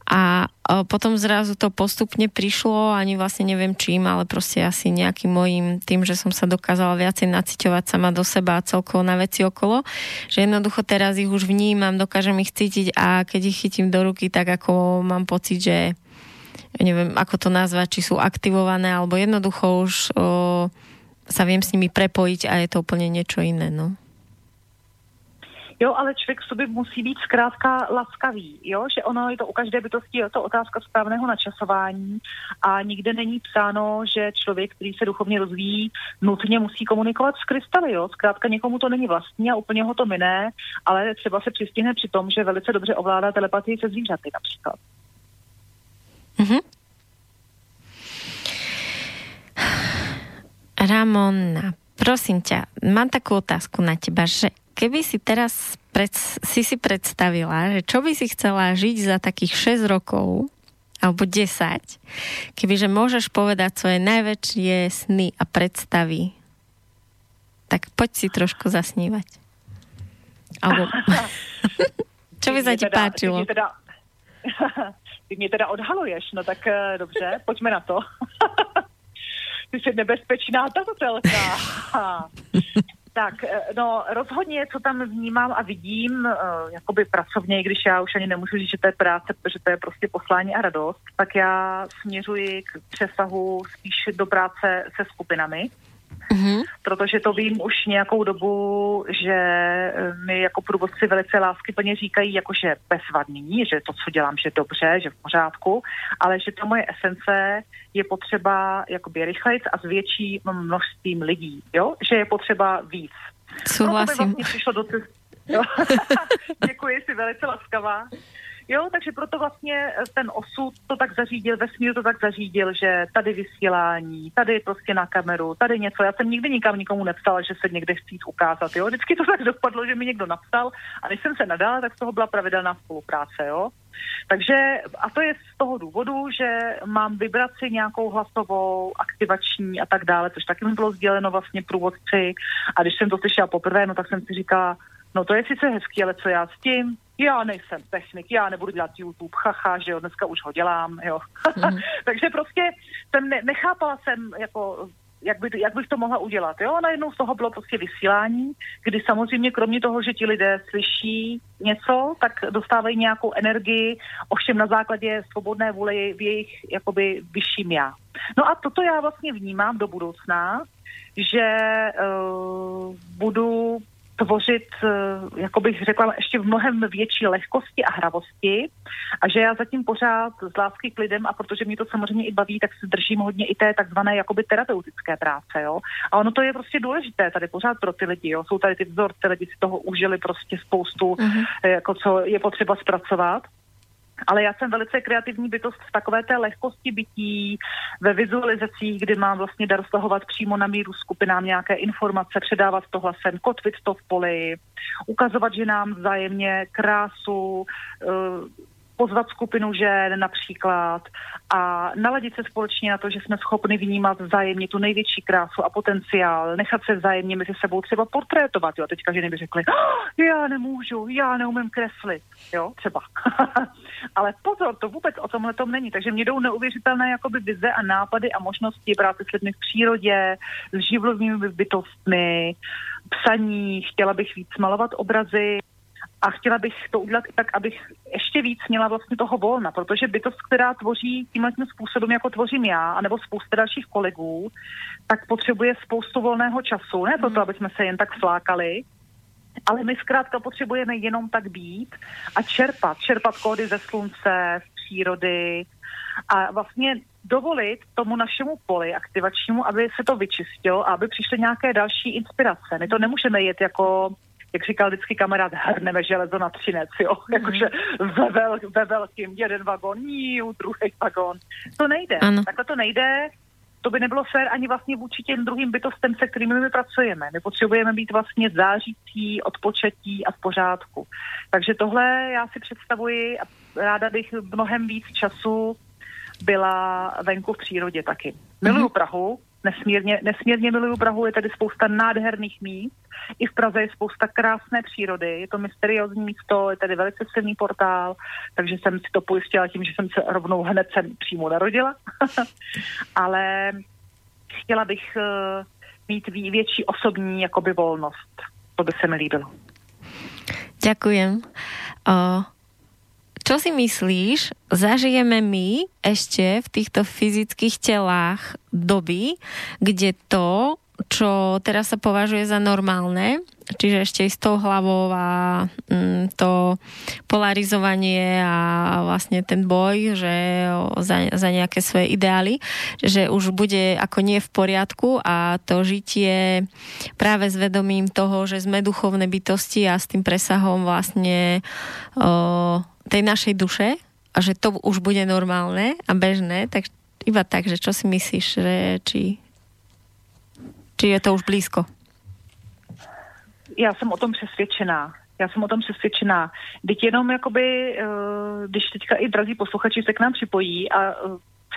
A potom zrazu to postupne prišlo, ani vlastne neviem čím, ale proste asi nejakým mojím tým, že som sa dokázala viacej naciťovať sama do seba a celkovo na veci okolo, že jednoducho teraz ich už vnímam, dokážem ich cítiť a keď ich chytím do ruky, tak ako mám pocit, že neviem, ako to nazvať, či sú aktivované, alebo jednoducho už sa viem s nimi prepojiť a je to úplne niečo iné, no. Jo, ale člověk v sobě musí být zkrátka laskavý, jo, že ono je to u každé bytosti, je to otázka správného načasování a nikde není psáno, že člověk, který se duchovně rozvíjí, nutně musí komunikovat s krystaly, jo, zkrátka někomu to není vlastní a úplně ho to miné, ale třeba se přistihne při tom, že velice dobře ovládá telepatii se zvířaty například. Mhm. Ramona, prosím ťa, mám takú otázku na teba, že keby si teraz si predstavila, že čo by si chcela žiť za takých 6 rokov, alebo 10, kebyže môžeš povedať svoje najväčšie sny a predstavy, tak poď si trošku zasnívať. Alebo čo by sa ti páčilo? Ty mě teda odhaluješ, no tak dobře, pojďme na to. Ty jsi nebezpečná tazatelka. Tak, no rozhodně, co tam vnímám a vidím, jakoby pracovně, i když já už ani nemůžu říct, že to je práce, protože to je prostě poslání a radost, tak já směřuji k přesahu spíš do práce se skupinami, mm-hmm. protože to vím už nějakou dobu, že mi jako průvodci velice láskyplně říkají, jakože bezvadný, že to, co dělám, že dobře, že v pořádku, ale že ta moje esence je potřeba jakoby rychlejc a s větším množstvím lidí, jo? Že je potřeba víc. Souhlasím. Proto by vlastně přišlo do cesty. Děkuji, jsi velice laskavá. Jo, takže proto vlastně ten osud to tak zařídil, vesmír to tak zařídil, že tady vysílání, tady prostě na kameru, tady něco. Já jsem nikdy nikomu nepsala, že se někde chci ukázat, jo. Vždycky to tak dopadlo, že mi někdo napsal a než jsem se nadala, tak z toho byla pravidelná spolupráce, jo. Takže, a to je z toho důvodu, že mám vibraci nějakou hlasovou, aktivační a tak dále, což taky mi bylo sděleno vlastně průvodci. A když jsem to slyšela poprvé, no tak jsem si říkala, no to je sice hezký, ale co já s tím? Já nejsem technik, já nebudu dělat YouTube, chacha, že jo, dneska už ho dělám, jo. Takže prostě jsem nechápala jsem, jako, jak bych to mohla udělat, jo. A najednou z toho bylo prostě vysílání, kdy samozřejmě kromě toho, že ti lidé slyší něco, tak dostávají nějakou energii, ovšem na základě svobodné vůle v jejich, jakoby, vyšším já. No a toto já vlastně vnímám do budoucna, že budu tvořit, jako bych řekla, ještě v mnohem větší lehkosti a hravosti a že já zatím pořád z lásky k lidem a protože mě to samozřejmě i baví, tak se držím hodně i té takzvané jakoby terapeutické práce, jo. A ono to je prostě důležité tady pořád pro ty lidi, jo. Jsou tady ty vzorce, lidi si toho užili prostě spoustu, jako co je potřeba zpracovat. Ale já jsem velice kreativní bytost v takové té lehkosti bytí, ve vizualizacích, kdy mám vlastně dar stahovat přímo na míru skupinám nějaké informace, předávat to hlasem, kotvit to v poli, ukazovat, že nám vzájemně krásu, pozvat skupinu žen například a naladit se společně na to, že jsme schopni vnímat vzájemně tu největší krásu a potenciál, nechat se vzájemně mezi sebou třeba portrétovat, jo, a teďka ženy by řekly, já nemůžu, já neumím kreslit, jo, třeba. Ale pozor, to vůbec o tomhletom není, takže mě jdou neuvěřitelné jakoby vize a nápady a možnosti práce s lidmi v přírodě, s živlovými bytostmi, psaní, chtěla bych víc malovat obrazy, a chtěla bych to udělat i tak, abych ještě víc měla vlastně toho volna, protože bytost, která tvoří tímhle tím způsobem, jako tvořím já, anebo spousta dalších kolegů, tak potřebuje spoustu volného času, ne proto, aby jsme se jen tak flákali, ale my zkrátka potřebujeme jenom tak být a čerpat kódy ze slunce, z přírody a vlastně dovolit tomu našemu poli aktivačnímu, aby se to vyčistilo a aby přišly nějaké další inspirace. My to nemůžeme jet jako... Jak říkal vždycky kamarád, hrneme železo na třinec, jo, jakože ve velkým, jeden vagón, druhý vagón. To nejde, ano. Takhle to nejde, to by nebylo fér ani vlastně vůči těm druhým bytostem, se kterými my pracujeme. My potřebujeme být vlastně zářící, odpočetí a v pořádku. Takže tohle já si představuji a ráda bych mnohem víc času byla venku v přírodě taky. Miluju Prahu. Nesmírně miluju Prahu, je tady spousta nádherných míst, i v Praze je spousta krásné přírody, je to mysteriózní místo, je tady velice silný portál, takže jsem si to pojistila tím, že jsem se rovnou hned sem přímo narodila, ale chtěla bych mít větší osobní jakoby volnost, to by se mi líbilo. Ďakujem. Čo si myslíš, zažijeme my ešte v týchto fyzických telách doby, kde to, čo teraz sa považuje za normálne, čiže ešte s tou hlavou a to polarizovanie a vlastne ten boj, že za nejaké svoje ideály, že už bude ako nie v poriadku a to žitie práve s vedomím toho, že sme duchovné bytosti a s tým presahom vlastne tej našej duše a že to už bude normálne a bežné, tak iba tak, že čo si myslíš, že či je to už blízko? Já jsem o tom přesvědčená. Teď jenom jakoby, když teďka i drazí posluchači se k nám připojí a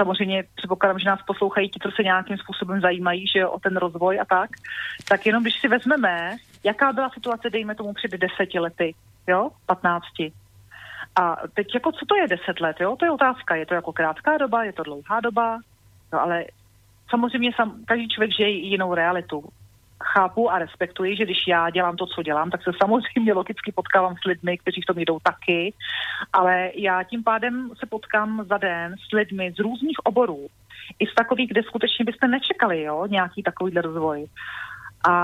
samozřejmě předpokládám, že nás poslouchají ti, co se nějakým způsobem zajímají, že o ten rozvoj a tak, tak jenom když si vezmeme, jaká byla situace, dejme tomu před 10 lety, jo, 15. A teď jako, co to je 10 let, jo? To je otázka, je to jako krátká doba, je to dlouhá doba, no ale samozřejmě každý člověk žije jinou realitu. Chápu a respektuji, že když já dělám to, co dělám, tak se samozřejmě logicky potkávám s lidmi, kteří v tom jdou taky, ale já tím pádem se potkám za den s lidmi z různých oborů, i z takových, kde skutečně byste nečekali, jo, nějaký takovýhle rozvoj. A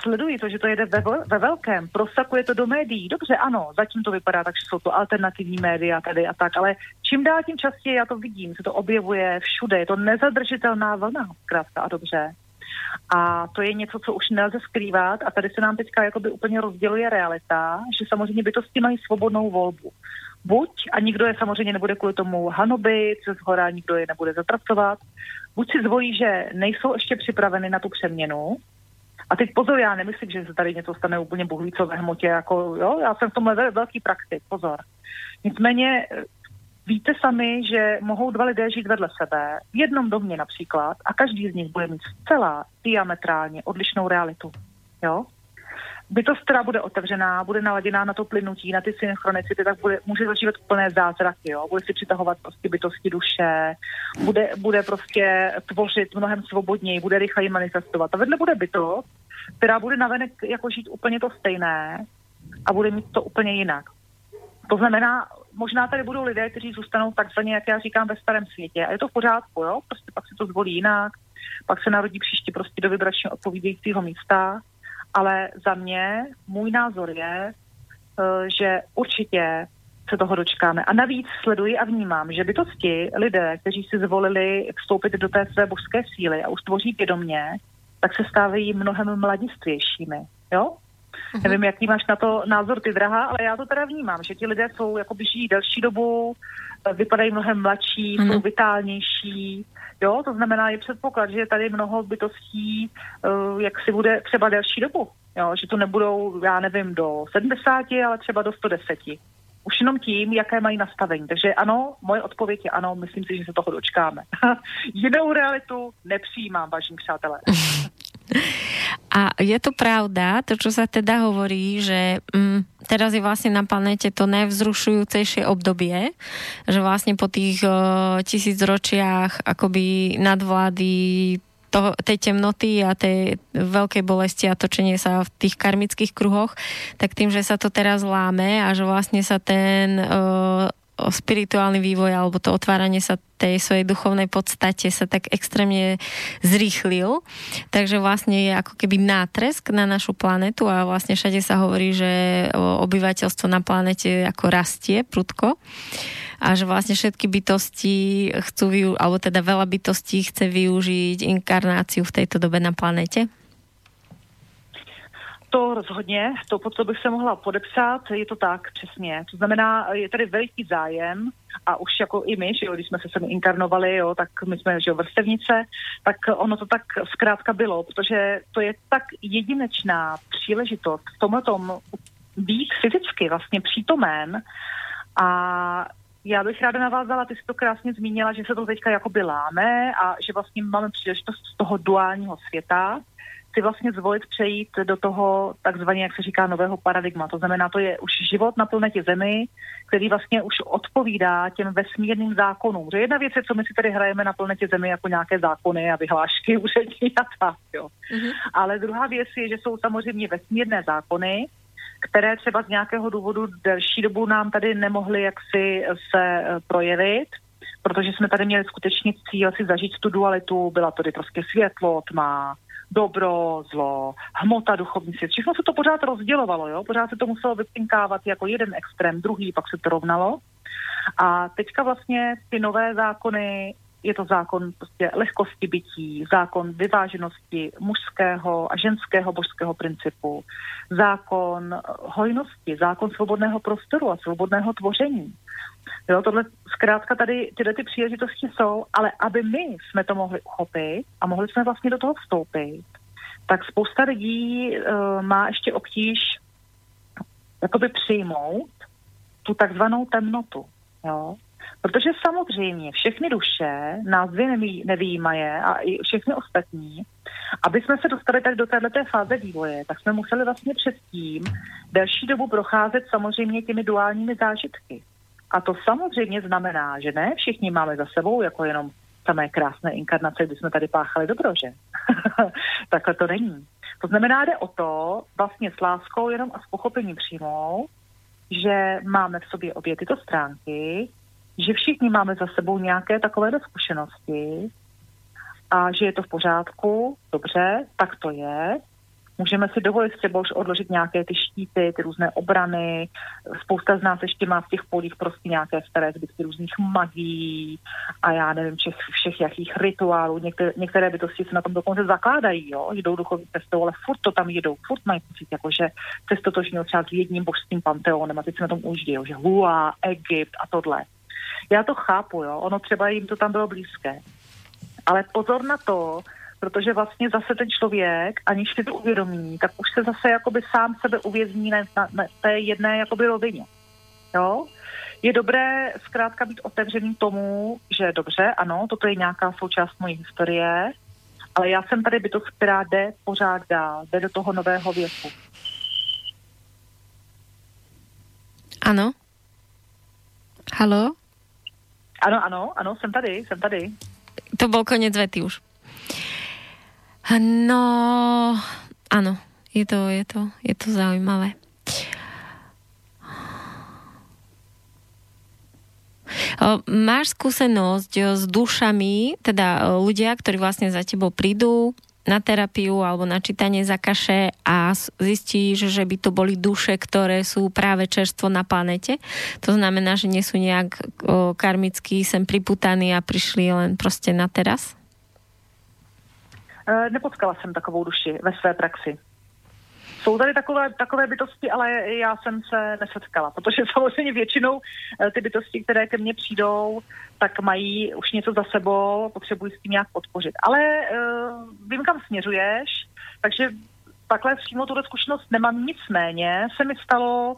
sleduji to, že to jede ve velkém, prosakuje to do médií. Dobře, ano, zatím to vypadá tak, že jsou to alternativní média tady a tak, ale čím dál tím častěji já to vidím, se to objevuje všude, je to nezadržitelná vlna, zkrátka a dobře. A to je něco, co už nelze skrývat a tady se nám teďka jakoby úplně rozděluje realita, že samozřejmě bytosti mají svobodnou volbu. buď, a nikdo je samozřejmě nebude kvůli tomu hanobit, zhora nikdo je nebude zatracovat, buď si zvolí, že nejsou ještě připraveny na tu přeměnu. A teď pozor, já nemyslím, že se tady něco stane úplně bohvíco ve hmotě, jako jo, já jsem v tomhle velký praktik, pozor. Nicméně víte sami, že mohou dva lidé žít vedle sebe, v jednom domě například, a každý z nich bude mít zcela diametrálně odlišnou realitu, jo. Bytost, která bude otevřená, bude naladěná na to plynutí, na ty synchronicity, tak bude, může zažívat úplné zázraky, jo? Bude si přitahovat prostě bytosti duše, bude prostě tvořit mnohem svobodněji, bude rychleji manifestovat. A vedle bude bytost, která bude navenek jako žít úplně to stejné a bude mít to úplně jinak. To znamená, možná tady budou lidé, kteří zůstanou takzvaně, jak já říkám, ve starém světě. A je to v pořádku, jo? Prostě pak se to zvolí jinak, pak se narodí příště prostě do vibračně odpovídajícího místa. Ale za mě, můj názor je, že určitě se toho dočkáme. A navíc sleduji a vnímám, že bytosti lidé, kteří si zvolili vstoupit do té své božské síly a už tvoří vědomě, tak se stávají mnohem mladistvějšími, jo? Mhm. Nevím, jaký máš na to názor ty, drahá, ale já to teda vnímám, že ti lidé jsou, jakoby žijí delší dobu, vypadají mnohem mladší, jsou vitálnější, jo, to znamená, je předpoklad, že tady mnoho bytostí, jak si bude třeba delší dobu, jo, že to nebudou, já nevím, do 70, ale třeba do 110. Už jenom tím, jaké mají nastavení. Takže ano, moje odpověď je ano, myslím si, že se toho dočkáme. Jinou realitu nepřijímám, vážení přátelé. A je to pravda, to čo sa teda hovorí, že teraz je vlastne na planéte to najvzrušujúcejšie obdobie, že vlastne po tých tisícročiach akoby nadvlády tej temnoty a tej veľkej bolesti a točenie sa v tých karmických kruhoch, tak tým, že sa to teraz láme a že vlastne sa ten spirituálny vývoj alebo to otváranie sa tej svojej duchovnej podstate sa tak extrémne zrýchlil. Takže vlastne je ako keby nátresk na našu planetu a vlastne všade sa hovorí, že obyvateľstvo na planete ako rastie prudko a že vlastne všetky bytosti alebo teda veľa bytostí chce využiť inkarnáciu v tejto dobe na planete. To rozhodně, to pod to bych se mohla podepsat, je to tak, přesně. To znamená, je tady veliký zájem a už jako i my, že jo, když jsme se sem inkarnovali, jo, tak my jsme, že jo, vrstevnice, tak ono to tak zkrátka bylo, protože to je tak jedinečná příležitost v tomhletom být fyzicky vlastně přítomen. A já bych ráda navázala, ty jsi to krásně zmínila, že se to teďka jakoby láme a že vlastně máme příležitost z toho duálního světa si vlastně zvolit přejít do toho takzvaně, jak se říká, nového paradigma. To znamená, to je už život na planetě Zemi, který vlastně už odpovídá těm vesmírným zákonům. Že jedna věc je, co my si tady hrajeme na planetě Zemi jako nějaké zákony a vyhlášky úřední a tak, jo. Mm-hmm. Ale druhá věc je, že jsou samozřejmě vesmírné zákony, které třeba z nějakého důvodu delší dobu nám tady nemohly jaksi se projevit, protože jsme tady měli skutečně cíl si zažít tu dualitu, byla tady prostě světlo, tma, dobro, zlo, hmota, duchovní svět. Všechno se to pořád rozdělovalo, jo? Pořád se to muselo vypinkávat jako jeden extrém, druhý, pak se to rovnalo. A teďka vlastně ty nové zákony, je to zákon prostě lehkosti bytí, zákon vyváženosti mužského a ženského božského principu, zákon hojnosti, zákon svobodného prostoru a svobodného tvoření. Jo, tohle zkrátka tady tyhle ty příležitosti jsou, ale aby my jsme to mohli uchopit a mohli jsme vlastně do toho vstoupit, tak spousta lidí má ještě obtíž jakoby přijmout tu takzvanou temnotu, jo. Protože samozřejmě všechny duše, nás dvě nevyjímaje a i všechny ostatní, aby jsme se dostali tak do této fáze vývoje, tak jsme museli vlastně předtím delší dobu procházet samozřejmě těmi duálními zážitky. A to samozřejmě znamená, že ne všichni máme za sebou jako jenom samé krásné inkarnace, kdy jsme tady páchali dobro, že? Takhle to není. To znamená, jde o to vlastně s láskou jenom a s pochopením přímou, že máme v sobě obě tyto stránky, že všichni máme za sebou nějaké takové zkušenosti a že je to v pořádku, dobře, tak to je. Můžeme si dovolit třeba už odložit nějaké ty štíty, ty různé obrany. Spousta z nás ještě má v těch polích prostě nějaké staré zbytky různých magií a já nevím, všech jakých rituálů. Některé bytosti se na tom dokonce zakládají, jo? Jdou duchovní cestou, ale furt to tam jedou, furt mají pocit, jakože se stotožňují třeba s jedním božským panteónem a teď se na tom ujíždí, že Hua, Egypt a tohle. Já to chápu, jo? Ono třeba jim to tam bylo blízké. Ale pozor na to, protože vlastně zase ten člověk, aniž si to uvědomí, tak už se zase jakoby sám sebe uvězní na té jedné jakoby rovině. Jo? Je dobré zkrátka být otevřený tomu, že dobře, ano, toto je nějaká součást mojí historie, ale já jsem tady bytost, která jde pořád dál, jde do toho nového věku. Ano. Haló? Ano, jsem tady. To bol koniec vety už. No, áno, je to zaujímavé. Máš skúsenosť s dušami, teda ľudia, ktorí vlastne za tebou prídu na terapiu alebo na čítanie za kaše a zistíš, že by to boli duše, ktoré sú práve čerstvo na planete. To znamená, že nie sú nejak karmicky sem priputaní a prišli len proste na teraz? Nepotkala jsem takovou duši ve své praxi. Jsou tady takové bytosti, ale já jsem se nesetkala, protože samozřejmě většinou ty bytosti, které ke mně přijdou, tak mají už něco za sebou, potřebují s tím nějak podpořit. Ale vím, kam směřuješ, takže takhle přímo tuto zkušenost nemám, nicméně se mi stalo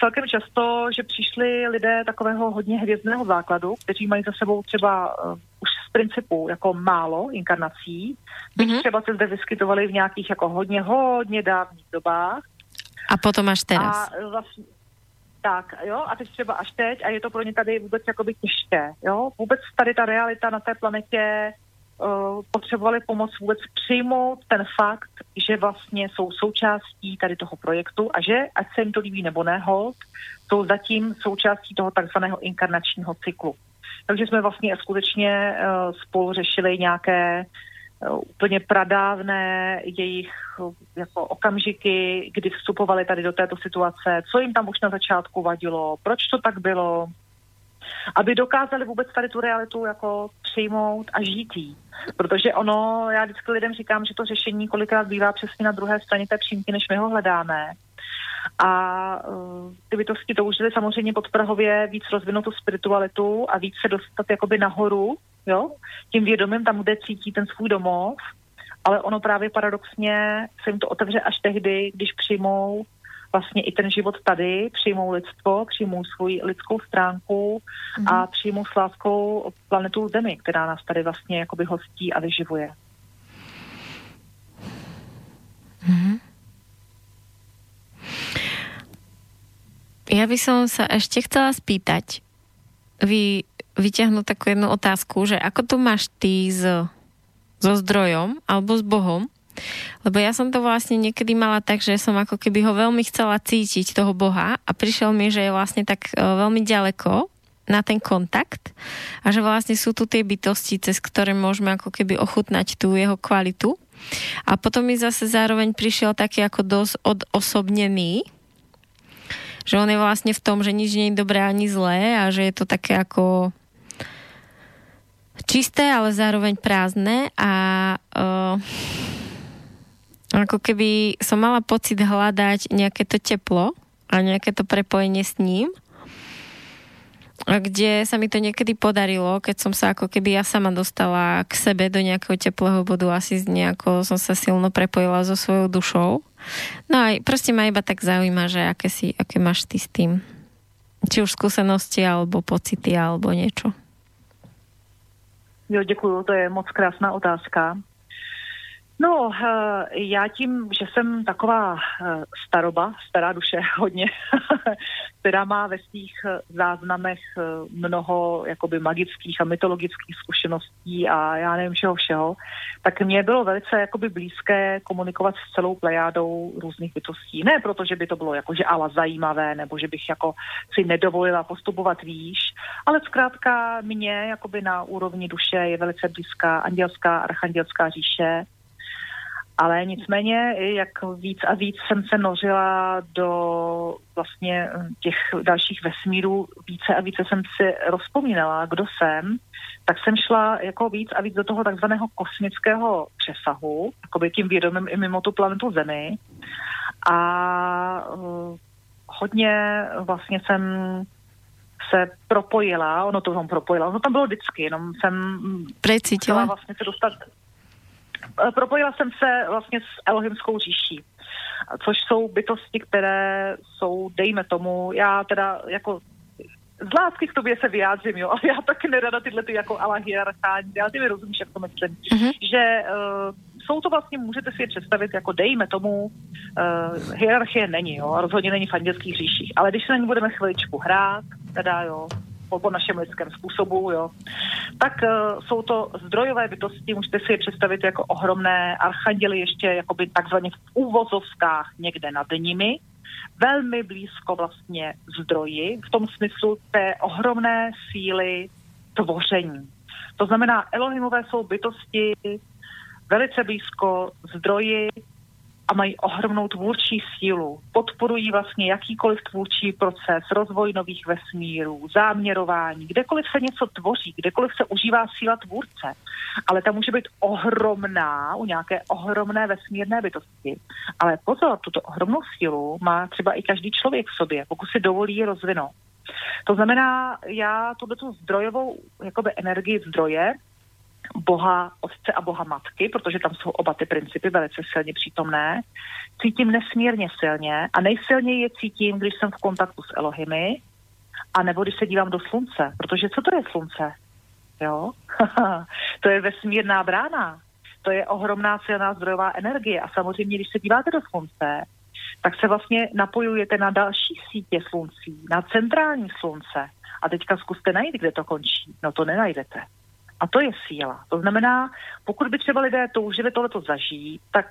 celkem často, že přišli lidé takového hodně hvězdného základu, kteří mají za sebou třeba už z principu jako málo inkarnací, byť třeba se zde vyskytovali v nějakých jako hodně dávných dobách. A potom až teraz. A vlastně, tak, jo, a teď třeba až teď a je to pro ně tady vůbec jakoby těžké, jo. Vůbec tady ta realita na té planetě potřebovali pomoc vůbec přijmout ten fakt, že vlastně jsou součástí tady toho projektu a že, ať se jim to líbí nebo ne, hold, jsou zatím součástí toho takzvaného inkarnačního cyklu. Takže jsme vlastně skutečně spolu řešili nějaké úplně pradávné jejich jako okamžiky, kdy vstupovali tady do této situace, co jim tam už na začátku vadilo, proč to tak bylo, aby dokázali vůbec tady tu realitu jako přijmout a žít jí. Protože ono, já vždycky lidem říkám, že to řešení kolikrát bývá přesně na druhé straně té přímky, než my ho hledáme. A ty bytosti toužily samozřejmě podprahově víc rozvinout tu spiritualitu a víc se dostat jakoby nahoru, jo? Tím vědomím tam, kde cítí ten svůj domov, ale ono právě paradoxně se jim to otevře až tehdy, když přijmou vlastně i ten život tady, přijmou lidstvo, přijmou svoji lidskou stránku a přijmou s láskou planetu Zemi, která nás tady vlastně jakoby hostí a vyživuje. Mm-hmm. Ja by som sa ešte chcela spýtať, vyťahnuť takú jednu otázku, že ako to máš ty so zdrojom alebo s Bohom? Lebo ja som to vlastne niekedy mala tak, že som ako keby ho veľmi chcela cítiť, toho Boha, a prišiel mi, že je vlastne tak veľmi ďaleko na ten kontakt a že vlastne sú tu tie bytosti, cez ktoré môžeme ako keby ochutnať tú jeho kvalitu. A potom mi zase zároveň prišiel taký ako dosť odosobnený, že on je vlastne v tom, že nič nie je dobré ani zlé a že je to také ako čisté, ale zároveň prázdne a ako keby som mala pocit hľadať nejaké to teplo a nejaké to prepojenie s ním, kde sa mi to niekedy podarilo, keď som sa ako keby ja sama dostala k sebe do nejakého teplého bodu, asi nejako som sa silno prepojila so svojou dušou. No a proste ma iba tak zaujíma, že aké máš ty s tým. Či už skúsenosti, alebo pocity, alebo niečo. Jo, děkuju, to je moc krásná otázka. No, já tím, že jsem taková staroba, stará duše hodně, která má ve svých záznamech mnoho jakoby magických a mytologických zkušeností a já nevím všeho, tak mně bylo velice jakoby blízké komunikovat s celou plejádou různých bytostí. Ne proto, že by to bylo jakože ala zajímavé, nebo že bych jako si nedovolila postupovat výš, ale zkrátka mně jakoby na úrovni duše je velice blízká andělská, archandělská říše. Ale nicméně, jak víc a víc jsem se nořila do vlastně těch dalších vesmírů, více a více jsem si rozpomínala, kdo jsem, tak jsem šla jako víc a víc do toho takzvaného kosmického přesahu, jakoby tím vědomím i mimo tu planetu Zemi. A hodně vlastně jsem se propojila, ono tam bylo vždycky, jenom jsem chtěla vlastně se dostat... Propojila jsem se vlastně s Elohimskou říší, což jsou bytosti, které jsou, dejme tomu, já teda jako z lásky k tobě se vyjádřím, jo, ale já taky nerada tyhle ty jako ala hierarchání, já ty mi rozumíš, jak to myslím, že jsou to vlastně, můžete si je představit jako dejme tomu, hierarchie není, jo, rozhodně není v andělských říších, ale když se na ní budeme chviličku hrát, teda jo, po našem lidském způsobu, jo. Tak jsou to zdrojové bytosti, můžete si je představit jako ohromné archanděly, ještě jakoby takzvaně v úvozovkách někde nad nimi, velmi blízko vlastně zdroji, v tom smyslu té ohromné síly tvoření. To znamená, Elohimové jsou bytosti velice blízko zdroji a mají ohromnou tvůrčí sílu. Podporují vlastně jakýkoliv tvůrčí proces, rozvoj nových vesmírů, záměrování, kdekoliv se něco tvoří, kdekoliv se užívá síla tvůrce. Ale ta může být ohromná u nějaké ohromné vesmírné bytosti. Ale pozor, tuto ohromnou sílu má třeba i každý člověk v sobě, pokud si dovolí rozvinout. To znamená, já tuto zdrojovou jakoby energii zdroje, Boha otce a Boha matky, protože tam jsou oba ty principy velice silně přítomné, cítím nesmírně silně a nejsilněji je cítím, když jsem v kontaktu s Elohimy a nebo když se dívám do slunce, protože co to je slunce? Jo? To je vesmírná brána, to je ohromná silná zdrojová energie a samozřejmě, když se díváte do slunce, tak se vlastně napojujete na další sítě sluncí, na centrální slunce a teďka zkuste najít, kde to končí, no to nenajdete. A to je síla. To znamená, pokud by třeba lidé toužili tohleto zažít, tak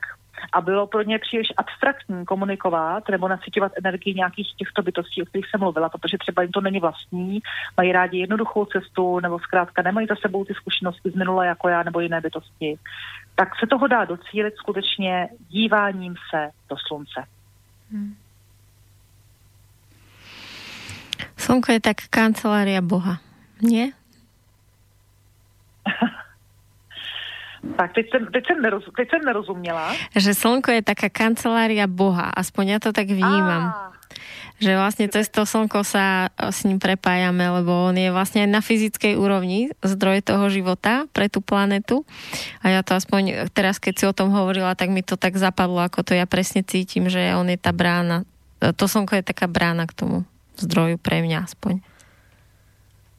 a bylo pro ně příliš abstraktní komunikovat nebo nasyťovat energii nějakých těchto bytostí, o kterých jsem mluvila, protože třeba jim to není vlastní, mají rádi jednoduchou cestu nebo zkrátka nemají za sebou ty zkušenosti z minula jako já nebo jiné bytosti, tak se toho dá docílit skutečně díváním se do slunce. Slunko je tak kancelária Boha, nie? Tak, teď jsem nerozuměla. Že slnko je taká kancelária Boha, aspoň ja to tak vnímam. Že vlastne cez to slnko sa s ním prepájame, lebo on je vlastne na fyzickej úrovni zdroj toho života pre tú planetu. A ja to aspoň teraz, keď si o tom hovorila, tak mi to tak zapadlo, ako to ja presne cítim, že on je tá brána. To slnko je taká brána k tomu zdroju pre mňa aspoň.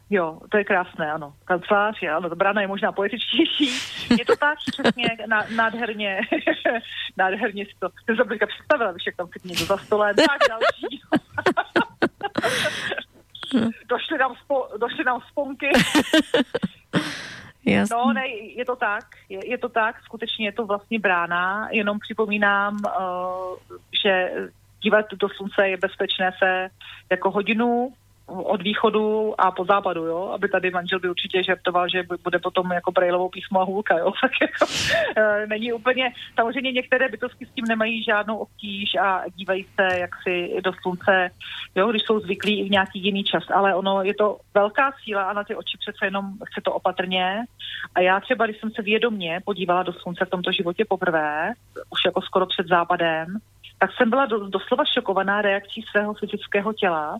Jo, to je krásné, ano. Kancelář, ano, brána je možná poetičtější. Je to tak, přesně, nádherně, nádherně si to, jsem se představila, víš, jak tam si někdo za stolem, tak další. Došly nám sponky. Jasný. No, ne, je to tak, skutečně je to vlastně brána, jenom připomínám, že dívat do slunce je bezpečné se jako hodinu, od východu a po západu, jo, aby tady manžel by určitě žertoval, že bude potom jako Braillovo písmo a hůlka, jo, tak jako není úplně, samozřejmě některé bytosti s tím nemají žádnou obtíž a dívají se jaksi do slunce, jo, když jsou zvyklí i v nějaký jiný čas, ale ono je to velká síla a na ty oči přece jenom chce to opatrně a já třeba, když jsem se vědomě podívala do slunce v tomto životě poprvé, už jako skoro před západem, tak jsem byla doslova šokovaná reakcí svého fyzického těla,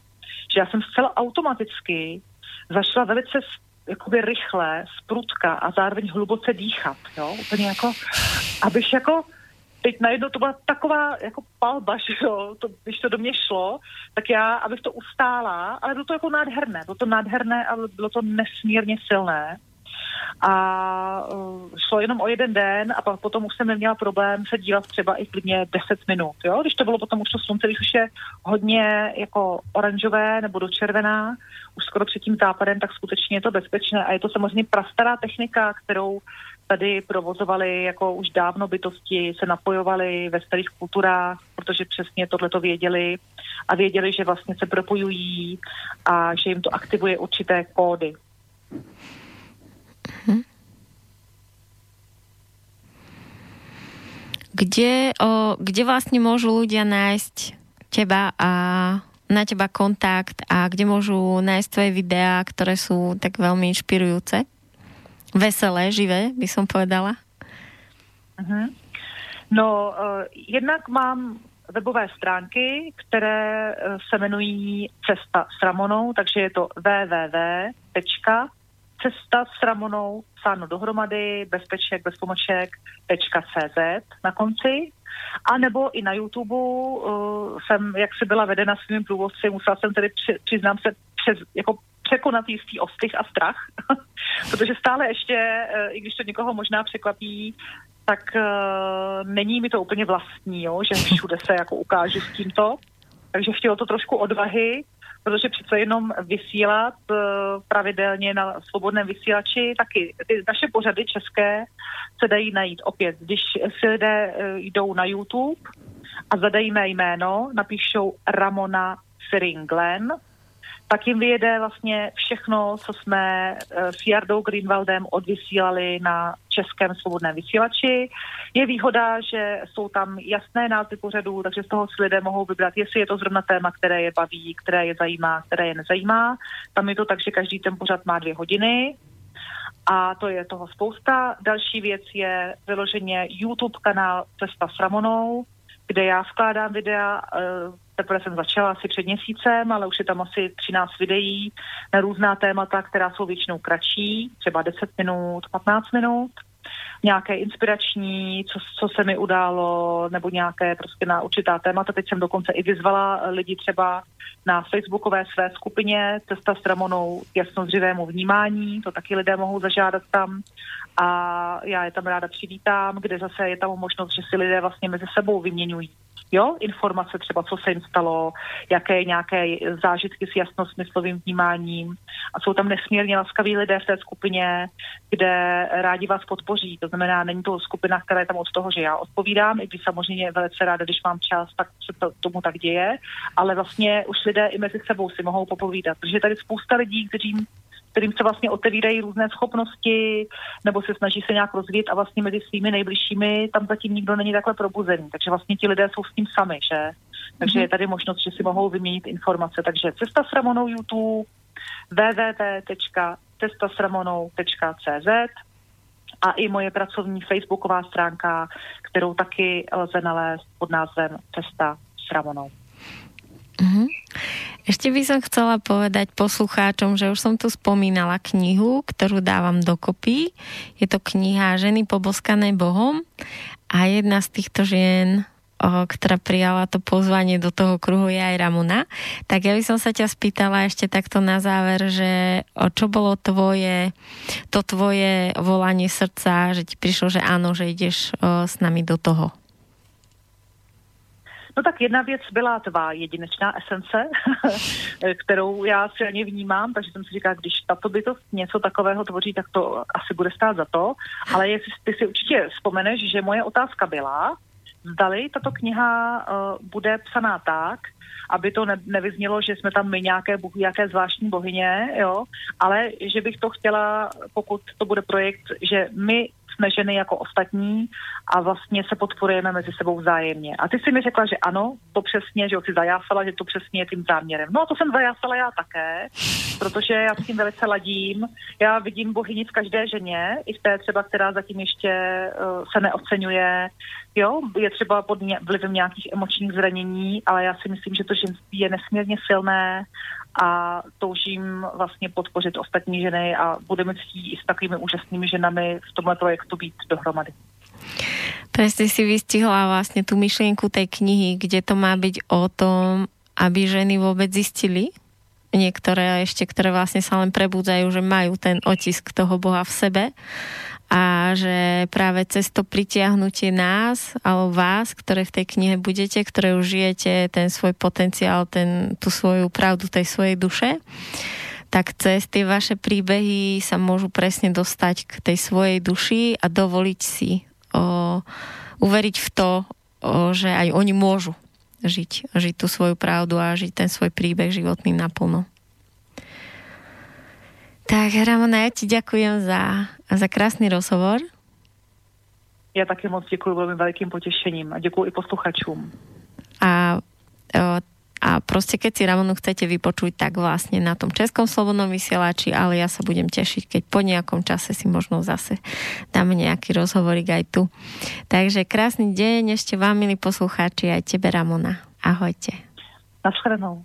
že já jsem zcela automaticky zašla velice jakoby rychle z prudka a zároveň hluboce dýchat, jo, úplně jako, abyš jako, teď najednou to byla taková jako palba, že jo, to, když to do mě šlo, tak já, abych to ustála, ale bylo to jako nádherné, ale bylo to nesmírně silné. A šlo jenom o jeden den a potom už jsem neměla problém se dívat třeba i klidně 10 minut, jo? Když to bylo potom už to slunce, když už je hodně jako oranžové nebo do červená, už skoro před tím západem, tak skutečně je to bezpečné a je to samozřejmě prastará technika, kterou tady provozovali jako už dávno bytosti, se napojovali ve starých kulturách, protože přesně tohleto věděli a věděli, že vlastně se propojují a že jim to aktivuje určité kódy. Kde vlastne môžu ľudia nájsť teba a na teba kontakt a kde môžu nájsť tvoje videá, ktoré sú tak veľmi inšpirujúce? Veselé, živé, by som povedala. No, jednak mám webové stránky, které se jmenují Cesta s Ramonou, takže je to www.cestasramonou, psáno dohromady, bezpeček, bezpomoček.cz na konci. A nebo i na YouTube jsem, jak si byla vedena svými průvodci, musela jsem tedy, přiznám se, překonat jistý ostych a strach, protože stále ještě, i když to někoho možná překvapí, tak není mi to úplně vlastní, jo? Že všude se jako ukážu s tímto. Takže chtělo to trošku odvahy, protože přece jenom vysílat pravidelně na Svobodném vysílači, taky ty naše pořady české se dají najít opět. Když si lidé jdou na YouTube a zadají mé jméno, napíšou Ramona Siringlen, tak jim vyjede vlastně všechno, co jsme s Jardou Grünwaldem odvysílali na Českém svobodném vysílači. Je výhoda, že jsou tam jasné názvy pořadů, takže z toho si lidé mohou vybrat, jestli je to zrovna téma, které je baví, které je zajímá, které je nezajímá. Tam je to tak, že každý ten pořad má 2 hodiny a to je toho spousta. Další věc je vyloženě YouTube kanál Cesta s Ramonou, kde já vkládám videa. Teprve jsem začala asi před měsícem, ale už je tam asi 13 videí na různá témata, která jsou většinou kratší, třeba 10 minut, 15 minut. Nějaké inspirační, co se mi událo, nebo nějaké prostě na určitá témata. Teď jsem dokonce i vyzvala lidi třeba na facebookové své skupině Cesta s Ramonou jasnozřivému vnímání, to taky lidé mohou zažádat tam a já je tam ráda přivítám, kde zase je tam možnost, že si lidé vlastně mezi sebou vyměňují. Jo, informace třeba, co se jim stalo, jaké nějaké zážitky s jasnosmyslovým vnímáním. A jsou tam nesmírně laskaví lidé v té skupině, kde rádi vás podpoří. To znamená, není to skupina, která je tam od toho, že já odpovídám, i když samozřejmě velice ráda, když mám čas, tak se tomu tak děje. Ale vlastně už lidé i mezi sebou si mohou popovídat. Protože je tady spousta lidí, kterým se vlastně otevírají různé schopnosti, nebo se snaží se nějak rozvíjet a vlastně mezi svými nejbližšími tam zatím nikdo není takhle probuzený. Takže vlastně ti lidé jsou s tím sami, že? Takže je tady možnost, že si mohou vyměnit informace. Takže Cesta s Ramonou YouTube, www.cestasramonou.cz a i moje pracovní facebooková stránka, kterou taky lze nalézt pod názvem Cesta s Ramonou. Mhm. Ešte by som chcela povedať poslucháčom, že už som tu spomínala knihu, ktorú dávam dokopy. Je to kniha Ženy poboskané Bohom a jedna z týchto žien, ktorá prijala to pozvanie do toho kruhu, je aj Ramona. Tak ja by som sa ťa spýtala ešte takto na záver, že čo bolo to tvoje volanie srdca, že ti prišlo, že áno, že ideš s nami do toho. No tak jedna věc byla tvá jedinečná esence, kterou já silně vnímám, takže jsem si říkala, když tato bytost něco takového tvoří, tak to asi bude stát za to. Ale jestli ty si určitě vzpomeneš, že moje otázka byla, zdali tato kniha bude psaná tak, aby to nevyznělo, že jsme tam my nějaké zvláštní bohyně, jo, ale že bych to chtěla, pokud to bude projekt, že my jsme ženy jako ostatní a vlastně se podporujeme mezi sebou vzájemně. A ty si mi řekla, že ano, to přesně, že jsi zajásala, že to přesně je tím záměrem. No a to jsem zajásala já také, protože já s tím velice ladím. Já vidím bohyni v každé ženě, i v té třeba, která zatím ještě se neoceňuje. Jo, je třeba pod vlivem nějakých emočních zranění, ale já si myslím, že to ženství je nesmírně silné a toužím vlastně podpořit ostatní ženy a budeme ctí i s takovými úžasnými ženami v tomhle projektu být dohromady. Presne si vystihla vlastne tú myšlienku tej knihy, kde to má byť o tom, aby ženy vôbec zistili, niektoré ešte, ktoré vlastne sa len prebudzajú, že majú ten otisk toho Boha v sebe a že práve cez to pritiahnutie nás alebo vás, ktoré v tej knihe budete, ktoré už žijete ten svoj potenciál, tú svoju pravdu tej svojej duše, tak cez tie vaše príbehy sa môžu presne dostať k tej svojej duši a dovoliť si uveriť v to, že aj oni môžu žiť tú svoju pravdu a žiť ten svoj príbeh životný naplno. Tak Ramona, ja ti ďakujem za krásny rozhovor. Já taky moc děkuji, bylo mi velikým potěšením a děkuji i posluchačům. A proste keď si Ramonu chcete vypočuť, tak vlastne na tom Českom slobodnom vysielači, ale ja sa budem tešiť, keď po nejakom čase si možno zase dáme nejaký rozhovorík aj tu. Takže krásny deň ešte vám, milí poslucháči, aj tebe, Ramona. Ahojte. Nashledanou.